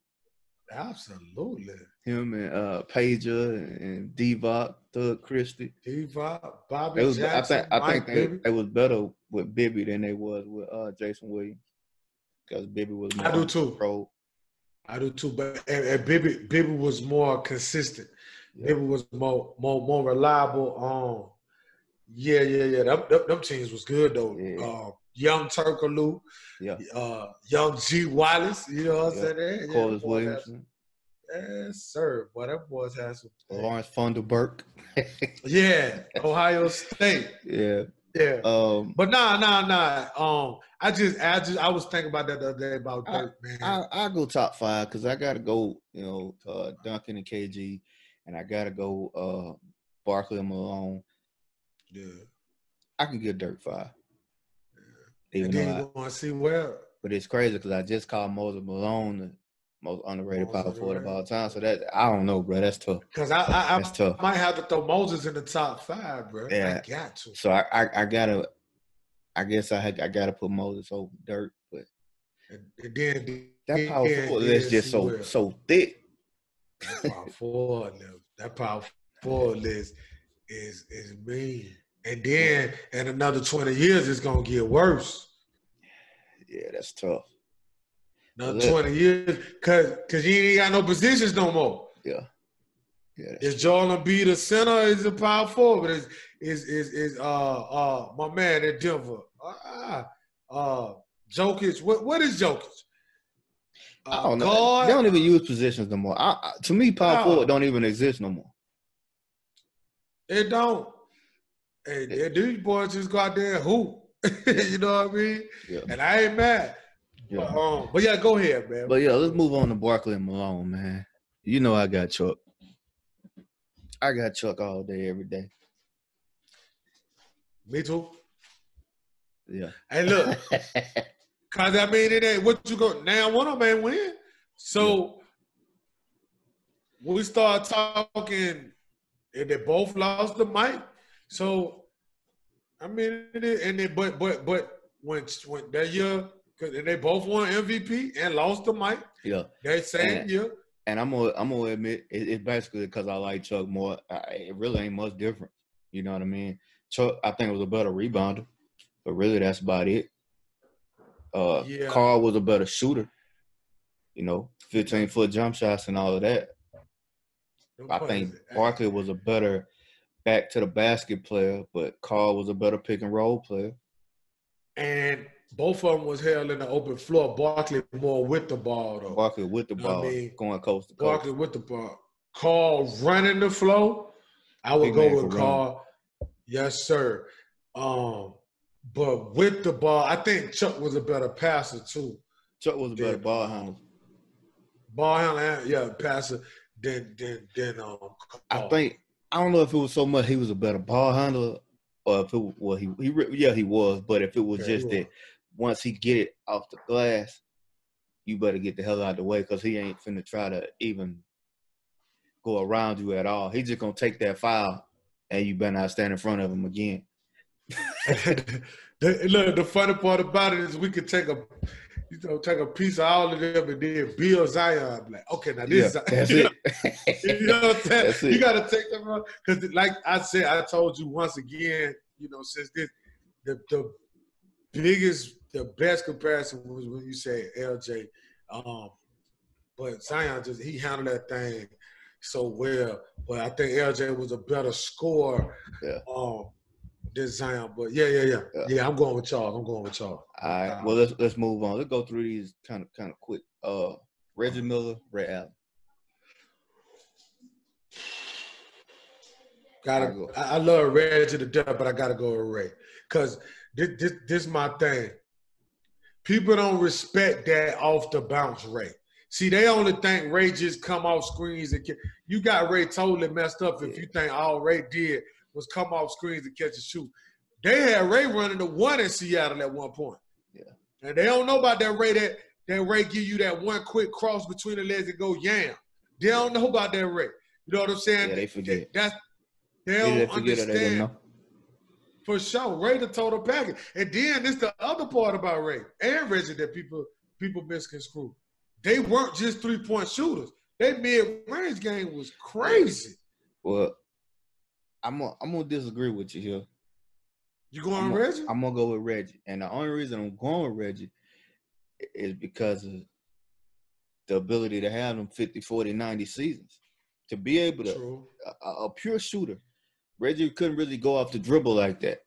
Absolutely. Him and uh, Pager and D-Vop, Thug Christie. D-Vop, Bobby was, Jackson, I think, I Mike think they, they was better with Bibby than they was with uh, Jason Williams. Because Bibby was more I do too. Pro. I do too. But and, and Bibby, Bibby was more consistent. Yeah. Bibby was more more more reliable. Um, yeah, yeah, yeah. Them, them, them teams was good, though. Yeah. Uh, Young Turkaloo, yeah. uh, Young G. Wallace, you know what I'm yeah. saying? Yeah, Corliss Williamson. Yes, sir. Boy, that boy's had some. Lawrence Funderburk. yeah, Ohio State. Yeah. Yeah. Um, but nah, nah, nah. Um, I just, I just, I was thinking about that the other day about I, that, man. I, I go top five because I got to go, you know, uh, Duncan and K G, and I got to go uh, Barkley and Malone. Yeah. I can get Dirk five. Even and then you want to see where. But it's crazy because I just called Moses Malone the most underrated power forward of all time. So that I don't know, bro. That's tough. Because I, I, that's I tough. might have to throw Moses in the top five, bro. Yeah. I got to. So I, I, I gotta. I guess I had, I gotta put Moses over Dirk, but and, and then that power then, forward list just so where. so thick. That power forward list. That power forward list is is mean. And then in another twenty years, it's going to get worse. Yeah, that's tough. Another Look. twenty years, because because you ain't got no positions no more. Yeah. yeah is Joel Embiid a center or is a power forward? Is is is, is uh uh my man at Denver. Uh, uh, Jokic, what, what is Jokic? Uh, I don't know. God? They don't even use positions no more. I, I, to me, power no. forward don't even exist no more. It don't. Hey, yeah. These boys just go out there and hoop. You know what I mean? Yeah. And I ain't mad. Yeah. But, um, but, yeah, go ahead, man. But, yeah, let's move on to Barkley and Malone, man. You know I got Chuck. I got Chuck all day, every day. Me too. Yeah. Hey, look. Because, I mean, it ain't what you go. Now, one of them ain't win. So, yeah. we start talking, and they both lost the mic. So, I mean, it is, and they but but but when when that year, cause and they both won M V P and lost the mic. Yeah, that same and, year. And I'm gonna I'm gonna admit it, it's basically because I like Chuck more. I, it really ain't much different. You know what I mean? Chuck, I think, was a better rebounder, but really that's about it. Uh, yeah. Carl was a better shooter. You know, fifteen foot jump shots and all of that. No I think Barkley was a better. Back to the basket player, but Carl was a better pick and roll player. And both of them was held in the open floor. Barkley more with the ball, though. Barkley with the ball, I mean, going coast to coast. Barkley with the ball. Carl running the flow. I would go with Carl. Yes, sir. Um, but with the ball, I think Chuck was a better passer, too. Chuck was a better ball handler. Ball handler, yeah, passer than, than, than um, Carl. I think. I don't know if it was so much he was a better ball handler, or if it was, well, he, he yeah he was, but if it was yeah, just that once he get it off the glass, you better get the hell out of the way because he ain't finna try to even go around you at all. He's just gonna take that foul, and you better not stand in front of him again. Look, the funny part about it is we could take a you know, take a piece of all of them and then build Zion. Like, okay, now this yeah, is Zion. That's it. You know what I'm saying? That's it. You got to take them out. Because like I said, I told you once again, you know, since this, the, the biggest, the best comparison was when you said L J. Um, but Zion just, he handled that thing so well. But I think L J was a better scorer. Yeah. Um, This Zion, but yeah, yeah, yeah, yeah, yeah. I'm going with y'all. I'm going with y'all. All right. Well, let's let's move on. Let's go through these kind of kind of quick. Uh, Reggie Miller, Ray Allen. Gotta go. I, I love Reggie to death, but I gotta go with Ray because this this this is my thing. People don't respect that off the bounce Ray. See, they only think Ray just come off screens and get, you got Ray totally messed up if yeah. you think all Ray did was come off screens and catch a shoot. They had Ray running the one in Seattle at one point. Yeah. And they don't know about that Ray that, that Ray give you that one quick cross between the legs and go yam. They don't know about that Ray. You know what I'm saying? Yeah, they forget. They, that's, they don't they understand. They don't know. For sure. Ray the total package. And then this the other part about Ray and Reggie that people people misconstrue. They weren't just three-point shooters. Their mid-range game was crazy. Well, I'm gonna I'm gonna disagree with you here. You going with Reggie? I'm gonna go with Reggie, and the only reason I'm going with Reggie is because of the ability to have them fifty, forty, ninety seasons, to be able to a, a pure shooter. Reggie couldn't really go off the dribble like that,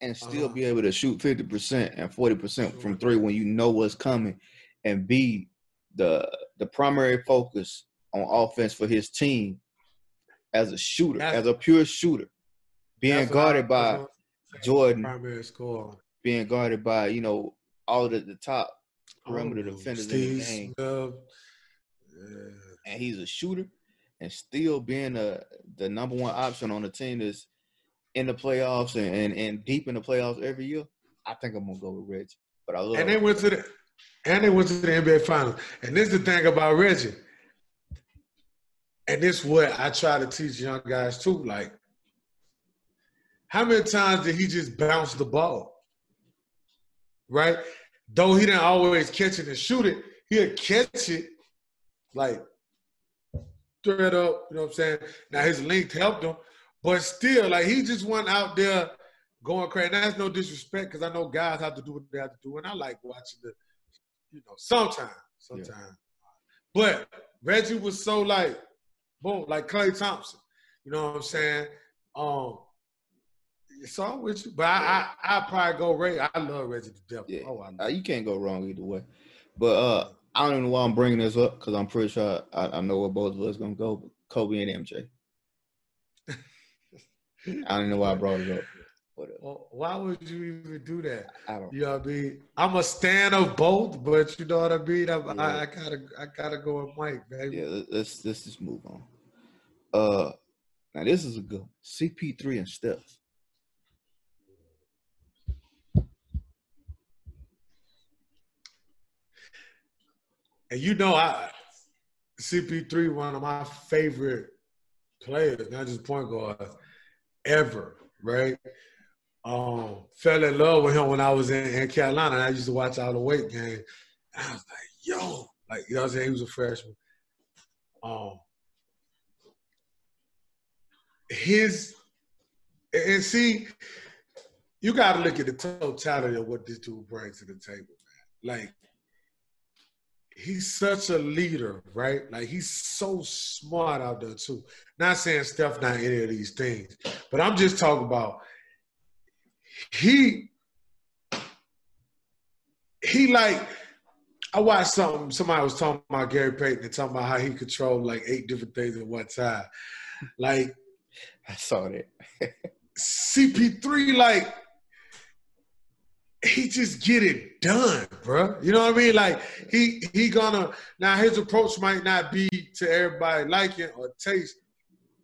and still uh-huh. be able to shoot fifty percent and forty percent True. From three when you know what's coming, and be the the primary focus on offense for his team. As a shooter, that's, as a pure shooter, being guarded by Jordan, primary scorer, being guarded by, you know, all of the, the top perimeter oh, defenders Steve in the game. Uh, yeah. And he's a shooter and still being a, the number one option on a team that's in the playoffs and, and, and deep in the playoffs every year. I think I'm going to go with Reggie. But I love and they him. went to the And they went to the N B A Finals. And this is the thing about Reggie. And this is what I try to teach young guys too. Like, how many times did he just bounce the ball? Right? Though he didn't always catch it and shoot it, he'll catch it, like, thread up, you know what I'm saying? Now, his length helped him, but still, like, he just wasn't out there going crazy. Now, that's no disrespect because I know guys have to do what they have to do, and I like watching the, you know, sometimes, sometimes. Yeah. But Reggie was so, like, boom, like Klay Thompson. You know what I'm saying? Um, it's all with you. But I, I, I probably go Ray. I love Reggie the Devil. Yeah. Oh, I know. You can't go wrong either way. But uh, I don't even know why I'm bringing this up because I'm pretty sure I, I know where both of us going to go, but Kobe and M J. I don't know why I brought it up. Well, why would you even do that? I don't. You know what I mean? I'm a stan of both, but you know what I mean. I'm, yeah. I, I gotta, I gotta go with Mike, baby. Yeah, let's let's just move on. Uh, now this is a good one. C P three and Steph. And you know, I C P three one of my favorite players, not just point guards, ever. Right. Um, fell in love with him when I was in, in Carolina. And I used to watch all the weight games. I was like, yo. Like, you know what I'm saying? He was a freshman. Um, his – and see, you got to look at the totality of what this dude brings to the table, man. Like, he's such a leader, right? Like, he's so smart out there, too. Not saying Steph not any of these things, but I'm just talking about – He, he like, I watched something, somebody was talking about Gary Payton and talking about how he controlled like eight different things at one time. Like, I saw that. C P three, like, he just get it done, bro. You know what I mean? Like, he, he gonna, now his approach might not be to everybody liking or taste,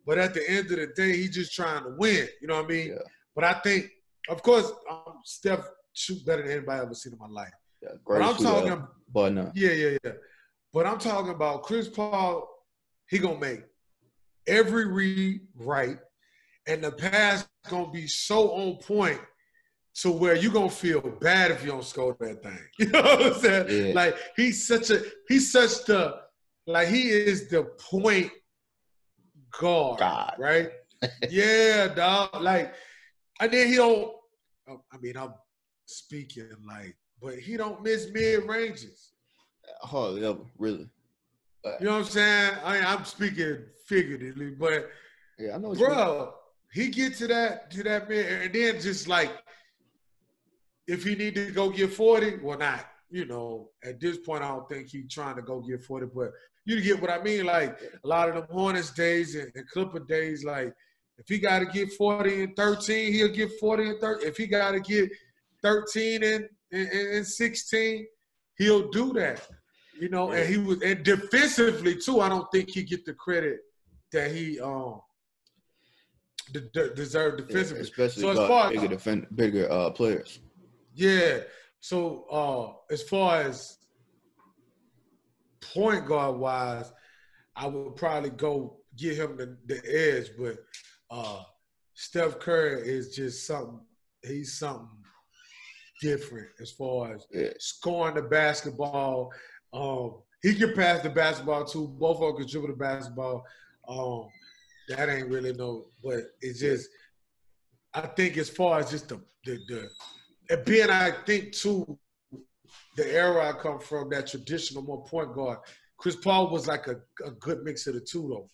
but at the end of the day, he just trying to win. You know what I mean? Yeah. But I think, of course, um, Steph shoot better than anybody I've ever seen in my life. Yeah, great but I'm talking up, but no. Yeah, yeah, yeah. But I'm talking about Chris Paul, he going to make every read right, and the pass going to be so on point to where you gonna feel bad if you don't score that thing. You know what I'm saying? Yeah. Like he's such a he's such the like he is the point guard, God. Right? Yeah, dog. Like, and then he don't. I mean, I'm speaking like, but he don't miss mid ranges. Oh, yeah, really? You know what I'm saying? I mean, I'm speaking figuratively, but yeah, I know. Bro, he get to that to that mid, and then just like. If he need to go get forty, well, not. You know, at this point, I don't think he's trying to go get forty, but you get what I mean? Like, a lot of them Hornets days and, and Clipper days, like, if he got to get forty and thirteen, he'll get forty and thirteen. If he got to get thirteen and sixteen, he'll do that. You know, and he was – and defensively, too, I don't think he get the credit that he um, de- de- deserved defensively. Yeah, especially so as far bigger, defend- bigger uh, players. Yeah, so uh, as far as point guard-wise, I would probably go get him the, the edge, but uh, Steph Curry is just something – he's something different as far as yeah. scoring the basketball. Um, he can pass the basketball, too. Both of them can dribble the basketball. Um, that ain't really no – but it's just – I think as far as just the the, the – and being, I think, too, the era I come from, that traditional more point guard, Chris Paul was like a, a good mix of the two, though.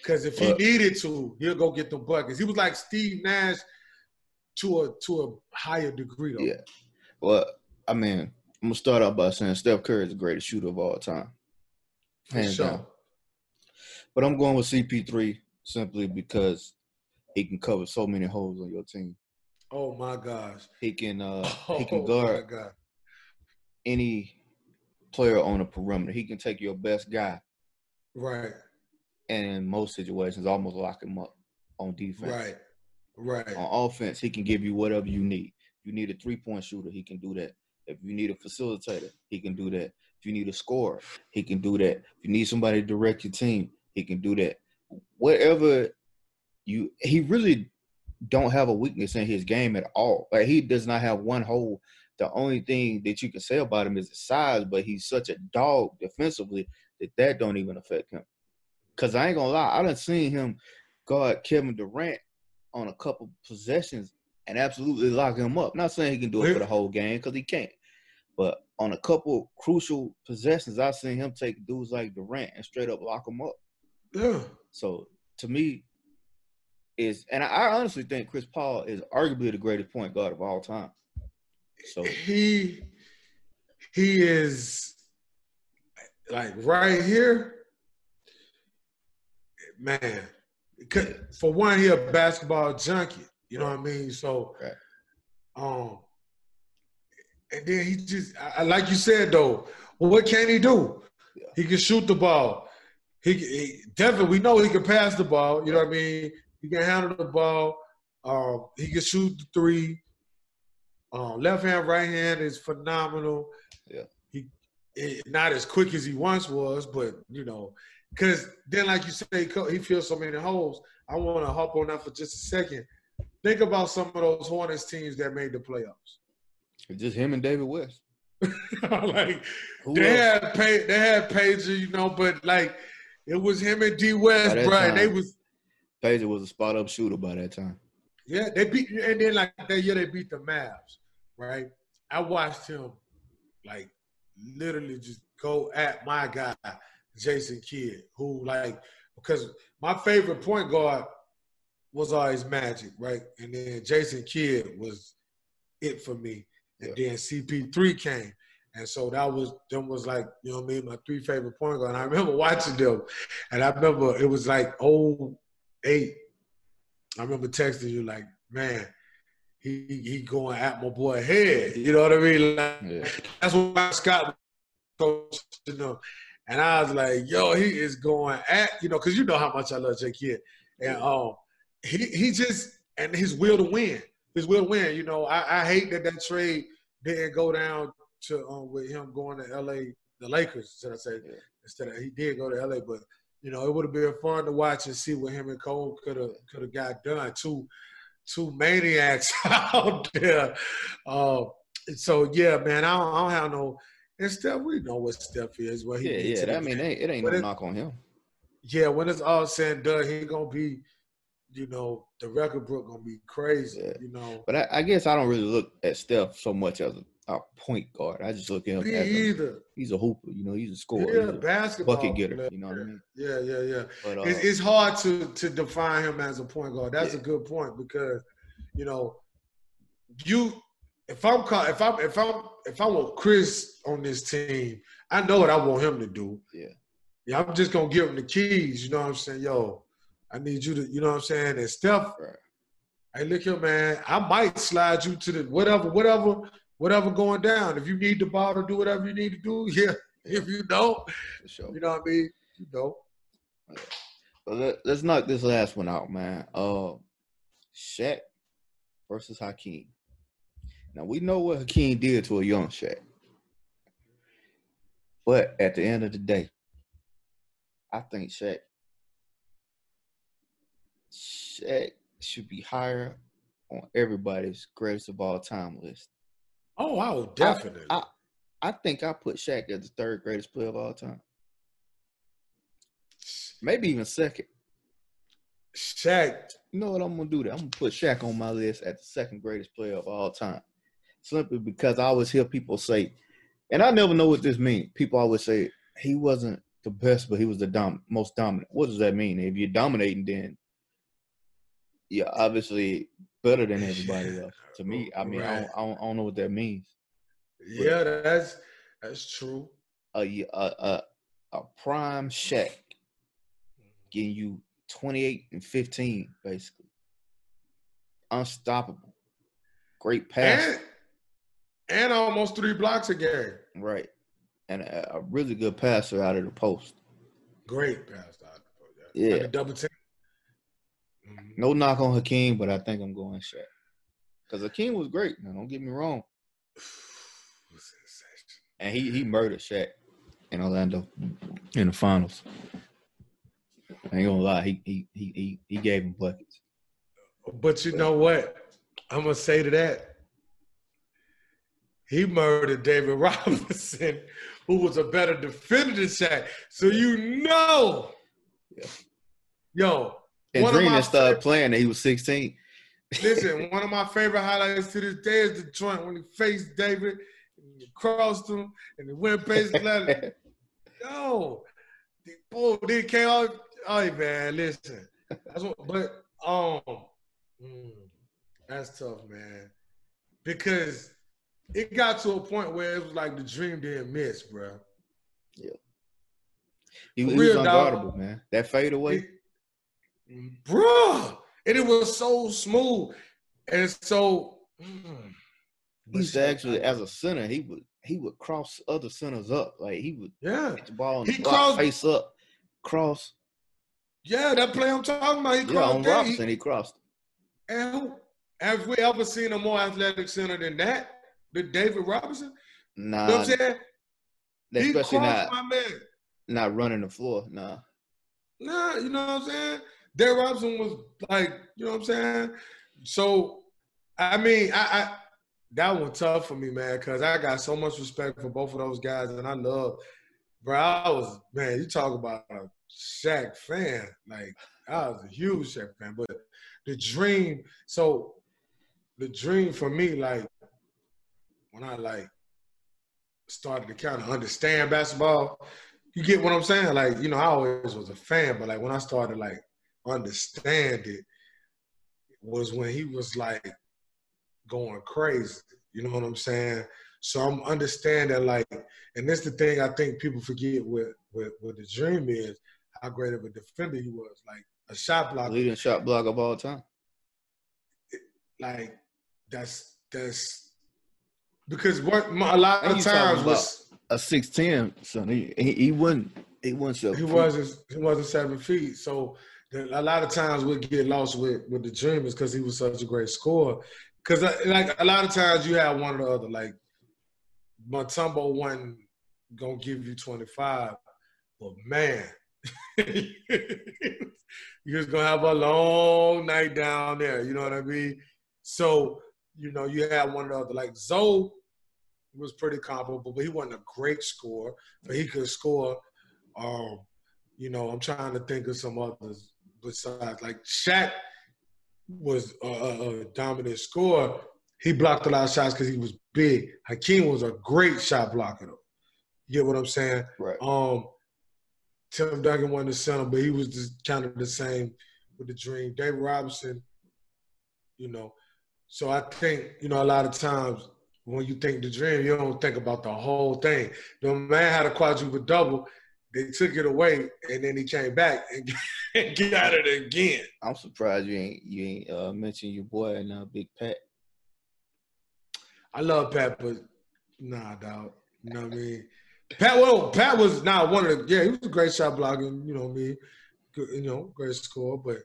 Because if he needed to, he'll go get them buckets. He was like Steve Nash to a to a higher degree, though. Yeah. Well, I mean, I'm going to start out by saying Steph Curry is the greatest shooter of all time. Hands down. For sure. But I'm going with C P three simply because he can cover so many holes on your team. Oh my gosh. He can uh, oh, he can guard any player on a perimeter. He can take your best guy. Right. And in most situations, almost lock him up on defense. Right. Right. On offense, he can give you whatever you need. If you need a three-point shooter, he can do that. If you need a facilitator, he can do that. If you need a scorer, he can do that. If you need somebody to direct your team, he can do that. Whatever you he really don't have a weakness in his game at all. Like, he does not have one hole. The only thing that you can say about him is his size, but he's such a dog defensively that that don't even affect him. Because I ain't going to lie, I done seen him guard Kevin Durant on a couple possessions and absolutely lock him up. Not saying he can do it for the whole game because he can't. But on a couple crucial possessions, I seen him take dudes like Durant and straight up lock him up. Yeah. So, to me, Is and I honestly think Chris Paul is arguably the greatest point guard of all time. So he he is like right here, man. For one, he a basketball junkie. You know what I mean? So, right. um, and then he just I, like you said though. Well, what can he do? Yeah. He can shoot the ball. He, he definitely we know he can pass the ball. You know what I mean? He can handle the ball. Um, he can shoot the three. Um, left hand, right hand is phenomenal. Yeah. He it, not as quick as he once was, but you know, because then, like you say, he feels so many holes. I want to hop on that for just a second. Think about some of those Hornets teams that made the playoffs. It's just him and David West. like Who they else? had Page, they had Pager, you know, but like it was him and D West, bro. Time. And they was. Pager was a spot-up shooter by that time. Yeah, they beat – and then, like, that year they beat the Mavs, right? I watched him, like, literally just go at my guy, Jason Kidd, who, like – because my favorite point guard was always Magic, right? And then Jason Kidd was it for me. And yeah. then C P three came. And so that was – them was, like, you know what I mean, my three favorite point guards. And I remember watching them. And I remember it was, like, old – Eight. I remember texting you like, man, he he going at my boy head. You know what I mean? Like, yeah. That's what Scott coach, you know. And I was like, yo, he is going at, you know, because you know how much I love J Kidd. And um, he he just and his will to win, his will to win. You know, I, I hate that that trade didn't go down to um, with him going to L A, the Lakers. Should I say yeah. instead of he did go to L A, but. You know, it would have been fun to watch and see what him and Cole could have could have got done too. two maniacs out there. Uh, so, yeah, man, I don't, I don't have no – and Steph, we know what Steph is. What he yeah, yeah, I mean, it ain't no knock on him. Yeah, when it's all said and done, he going to be – you know, the record book going to be crazy, yeah. you know. But I, I guess I don't really look at Steph so much as a, a point guard. I just look at him Me as either. A, he's a hooper, you know, he's a scorer. Yeah, he's a basketball bucket getter, player. You know what I mean? Yeah, yeah, yeah. But, uh, it's, it's hard to, to define him as a point guard. That's yeah. a good point because, you know, you if I'm if I'm if I'm if I want Chris on this team, I know what I want him to do. Yeah. Yeah, I'm just going to give him the keys, you know what I'm saying? Yo, I need you to, you know what I'm saying? And Steph, right. hey, look here, man, I might slide you to the whatever, whatever, whatever going down. If you need the ball to do whatever you need to do, yeah. If you don't, sure. you know what I mean? You know. Well, let's knock this last one out, man. Uh, Shaq versus Hakeem. Now, we know what Hakeem did to a young Shaq. But at the end of the day, I think Shaq Shaq should be higher on everybody's greatest of all time list. Oh, I would definitely. I, I, I think I put Shaq as the third greatest player of all time. Maybe even second. Shaq. You know what I'm going to do? That I'm going to put Shaq on my list as the second greatest player of all time. Simply because I always hear people say, and I never know what this means. People always say, he wasn't the best, but he was the dom- most dominant. What does that mean? If you're dominating, then yeah, obviously better than everybody else. To me, I mean, right. I, don't, I, don't, I don't know what that means. But yeah, that's that's true. A, a, a, a prime Shaq getting you twenty-eight and fifteen, basically. Unstoppable. Great pass. And, and almost three blocks a game. Right. And a, a really good passer out of the post. Great pass out of the post. Yeah. yeah. Like a double team. No knock on Hakeem, but I think I'm going Shaq. Because Hakeem was great, man. Don't get me wrong. And he, he murdered Shaq in Orlando in the finals. I ain't gonna lie, he he he he gave him buckets. But you know what? I'm gonna say to that. He murdered David Robinson, who was a better defender than Shaq. So you know. Yeah. Yo. And Green started playing, he was sixteen. Listen, one of my favorite highlights to this day is Detroit when he faced David, and he crossed him, and he went past the Yo, the boy, they came out. Oh, man, listen. That's what, but um, mm, that's tough, man, because it got to a point where it was like the dream didn't miss, bro. Yeah, he, he was unguardable, man. That fadeaway. It, Bruh, and it was so smooth, and so mm, he's actually as a center, he would he would cross other centers up, like he would yeah get the ball on the he block, crossed, face up, cross. Yeah, that play I'm talking about, he yeah, crossed on Robinson, he, he crossed. And have we ever seen a more athletic center than that? Than David Robinson? Nah, you know what I'm saying? Especially he crossed not, my man. Not running the floor, nah. Nah, you know what I'm saying? Derrick Robinson was like, you know what I'm saying? So, I mean, I, I that one tough for me, man, because I got so much respect for both of those guys, and I love, bro, I was, man, you talk about a Shaq fan. Like, I was a huge Shaq fan. But the dream, so the dream for me, like, when I, like, started to kind of understand basketball, you get what I'm saying? Like, you know, I always was a fan, but, like, when I started, like, understand it was when he was like going crazy, you know what I'm saying? So I'm understanding like, and this the thing I think people forget what what, what the dream is, how great of a defender he was, like a shot blocker, leading shot blocker of all time. Like that's that's because what my, a lot of times was a six ten son. He he, he wasn't he wasn't he wasn't he wasn't seven feet so. A lot of times we get lost with, with the dream is because he was such a great scorer. Because, like, a lot of times you have one or the other. Like, Mutombo wasn't going to give you twenty-five, but, man, You're just going to have a long night down there. You know what I mean? So, you know, you had one or the other. Like, Zoe was pretty comparable, but he wasn't a great scorer, but he could score. Um, you know, I'm trying to think of some others besides. Like, Shaq was a, a dominant scorer. He blocked a lot of shots because he was big. Hakeem was a great shot blocker, though. You get what I'm saying? Right. Um, Tim Duncan wasn't the center, but he was just kind of the same with the dream. David Robinson, you know. So I think, you know, a lot of times when you think the dream, you don't think about the whole thing. The man had a quadruple double. They took it away, and then he came back and got it again. I'm surprised you ain't you ain't uh, mentioned your boy and uh, Big Pat. I love Pat, but nah, dog. You know what I mean? Pat, well, Pat was not one of the, yeah, he was a great shot blocker, you know what I mean? Good, you know, great scorer, but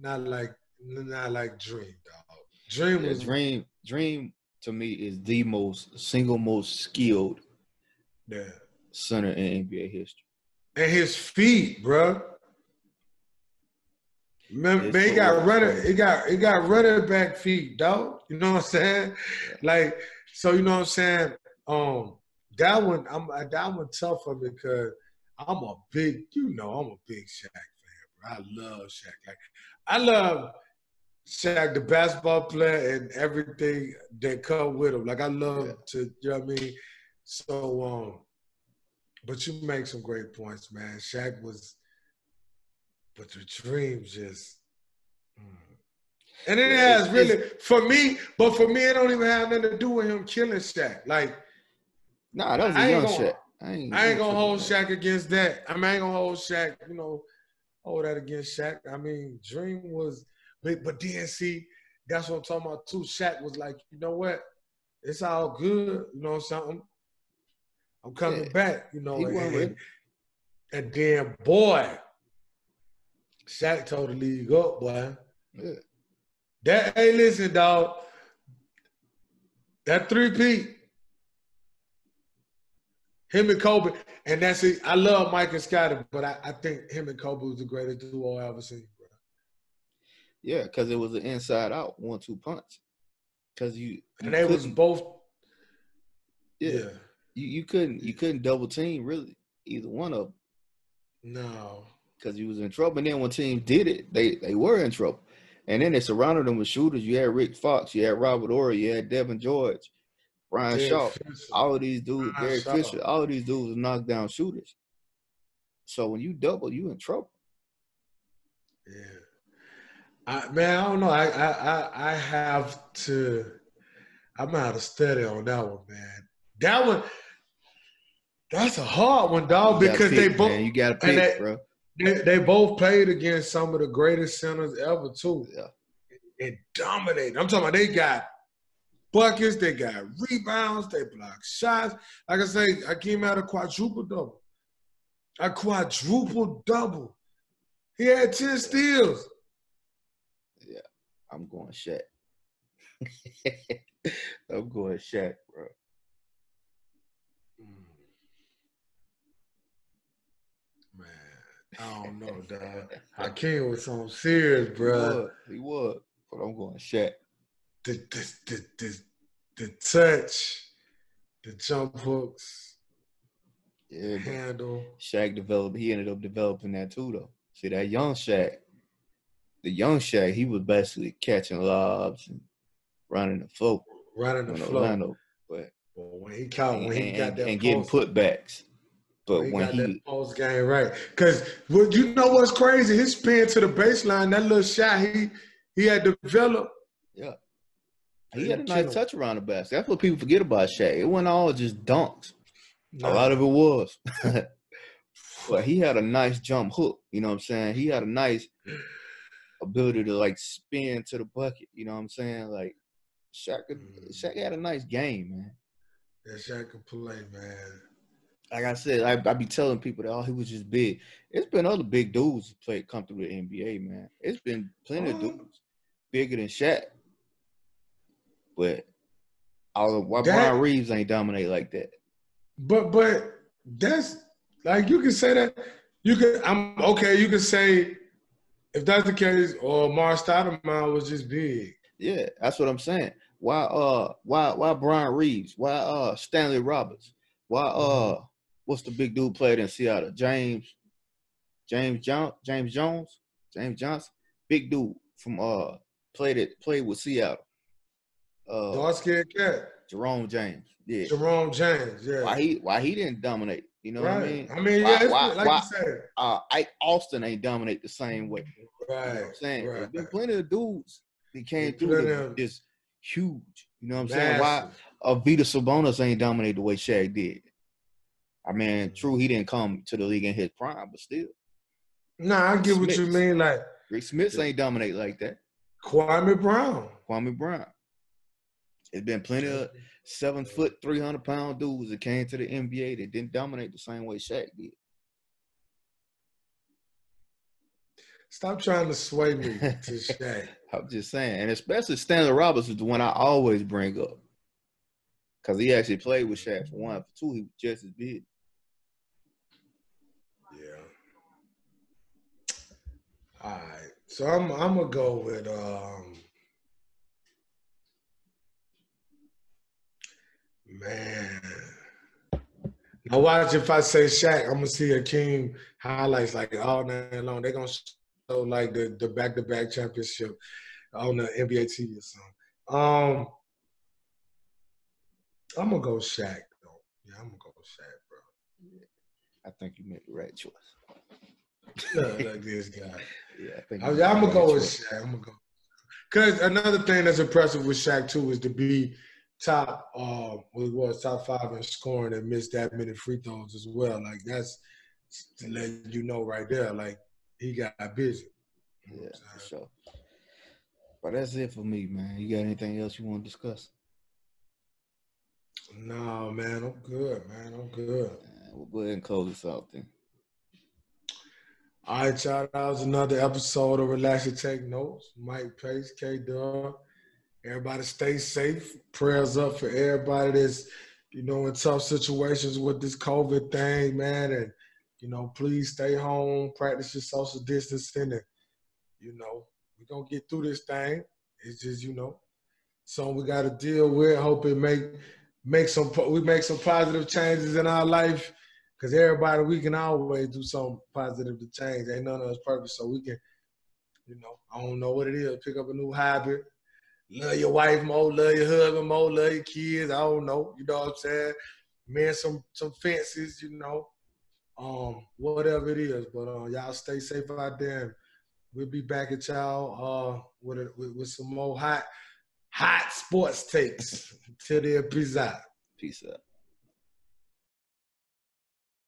not like, not like Dream, dog. Dream yeah, was. Dream, Dream to me is the most, single most skilled yeah. center in N B A history. And his feet, bro. Man, man, he got running, he got, he got running back feet, dog. You know what I'm saying? Like, so you know what I'm saying? Um, That one, I'm that one tough for me because I'm a big, you know, I'm a big Shaq fan, bro. I love Shaq. Like, I love Shaq, the basketball player, and everything that come with him. Like, I love yeah. to, you know what I mean? So, um, but you make some great points, man. Shaq was, but the dream just, mm. and it has it's, really, it's, for me, but for me, it don't even have nothing to do with him killing Shaq. Like, Nah, that was a young Shaq. I ain't, I ain't gonna hold Shaq against that. I, mean, I ain't gonna hold Shaq, you know, hold that against Shaq. I mean, Dream was, but, but then see, that's what I'm talking about too. Shaq was like, you know what? It's all good, you know something. I'm coming yeah. back, you know. And, and then boy, Shaq told the league up, boy. Yeah. That hey, listen, dog. That three-peat. Him and Kobe, and that's it. I love Mike and Scotty, but I, I think him and Kobe was the greatest duo I ever seen, bro. Yeah, because it was an inside-out one-two punch. Because you, you and they was both. Yeah, yeah. You, you couldn't you couldn't double team really either one of them. No, because you was in trouble. And then when teams did it, they they were in trouble. And then they surrounded them with shooters. You had Rick Fox, you had Robert Ory, you had Devin George. Brian Derek Shaw, Fisher. all of these dudes, Brian Derek Shaw. Fisher, all of these dudes are knockdown shooters. So when you double, you in trouble. Yeah, I, man, I don't know. I, I, I have to. I'm out of study on that one, man. That one, that's a hard one, dog. Because pick, they both, man. you gotta pick, they, bro. They, they both played against some of the greatest centers ever, too. Yeah, and dominated. I'm talking about they got. buckets, they got rebounds, they block shots. Like I say, I came out a quadruple double. A quadruple double. He had ten steals. Yeah, I'm going Shaq. I'm going Shaq, bro. Man, I don't know, dog. Hakeem was on serious, bro. He was, but I'm going Shaq. The, the, the, the, the touch, the jump hooks, yeah, handle. Shaq developed, he ended up developing that too, though. See, that young Shaq, the young Shaq, he was basically catching lobs and running the flow. Running the flow. But well, when he caught, when he and, got that And post, getting putbacks. But when, when he got he, that post game right. Because well, you know what's crazy? His spin to the baseline, that little shot he, he had developed. Yeah. He had a nice touch around the basket. That's what people forget about Shaq. It wasn't all just dunks. No. A lot of it was. But he had a nice jump hook. You know what I'm saying? He had a nice ability to, like, spin to the bucket. You know what I'm saying? Like, Shaq, mm. Shaq had a nice game, man. Yeah, Shaq could play, man. Like I said, I, I be telling people that, oh, he was just big. It's been other big dudes who played come through the N B A, man. It's been plenty oh. of dudes bigger than Shaq. But all why Brian Reeves ain't dominate like that. But but that's like you can say that you can I'm okay. You can say If that's the case, or uh, Mark Stoudemire was just big. Yeah, that's what I'm saying. Why uh why why Brian Reeves? Why uh Stanley Roberts? Why uh what's the big dude played in Seattle? James James John James Jones? James Johnson? Big dude from uh played it played with Seattle. Uh Dark Scared Cat. Jerome James. Yeah. Jerome James, yeah. Why he why he didn't dominate. You know right. what I mean? I mean, why, yeah, it's, why, like why, you said. Uh, Ike Austin ain't dominate the same way. Right. You know what I'm saying? Right. There's been plenty of dudes that came through the, this huge. You know what I'm massive. Saying? Why uh, Vita Sabonis ain't dominate the way Shaq did. I mean, true, he didn't come to the league in his prime, but still. Nah, I get Smiths. What you mean. Like Rick Smiths ain't dominate like that. Kwame Brown. Kwame Brown. There's been plenty of seven foot, three hundred pound dudes that came to the N B A that didn't dominate the same way Shaq did. Stop trying to sway me to Shaq. I'm just saying, and especially Stanley Roberts is the one I always bring up because he actually played with Shaq for one, for two, he was just as big. Yeah. All right, so I'm I'm gonna go with um. Man, now watch if I say Shaq, I'm gonna see Akeem highlights like all night long. They're gonna show like the the back to back championship on the N B A T V or something. Um, I'm gonna go Shaq though. Yeah, I'm gonna go Shaq, bro. Yeah. I think you made the right choice. No, like this guy. Yeah, I think I, yeah, I'm gonna go with Shaq. I'm gonna go. Cause another thing that's impressive with Shaq too is to be. Top, uh, we was top five in scoring and missed that many free throws as well. Like that's to let you know right there. Like he got busy. You know yeah, for sure. But that's it for me, man. You got anything else you want to discuss? No, man. I'm good, man. I'm good. Right, we'll go ahead and close this out then. All right, y'all. That was another episode of Relax and Take Notes. Mike Pace, K Dog. Everybody stay safe. Prayers up for everybody that's, you know, in tough situations with this COVID thing, man. And, you know, please stay home, practice your social distancing. And, you know, we're going to get through this thing. It's just, you know, something we got to deal with. Hope it make, make some, we make some positive changes in our life. Because everybody, we can always do something positive to change. Ain't none of us perfect. So we can, you know, I don't know what it is, pick up a new hobby. Love your wife more, love your husband more, love your kids. I don't know. You know what I'm saying? Man, some some fences, you know. Um, whatever it is. But uh, y'all stay safe out there. And we'll be back at y'all uh, with, a, with with some more hot, hot sports takes. Till then, peace out. Peace out.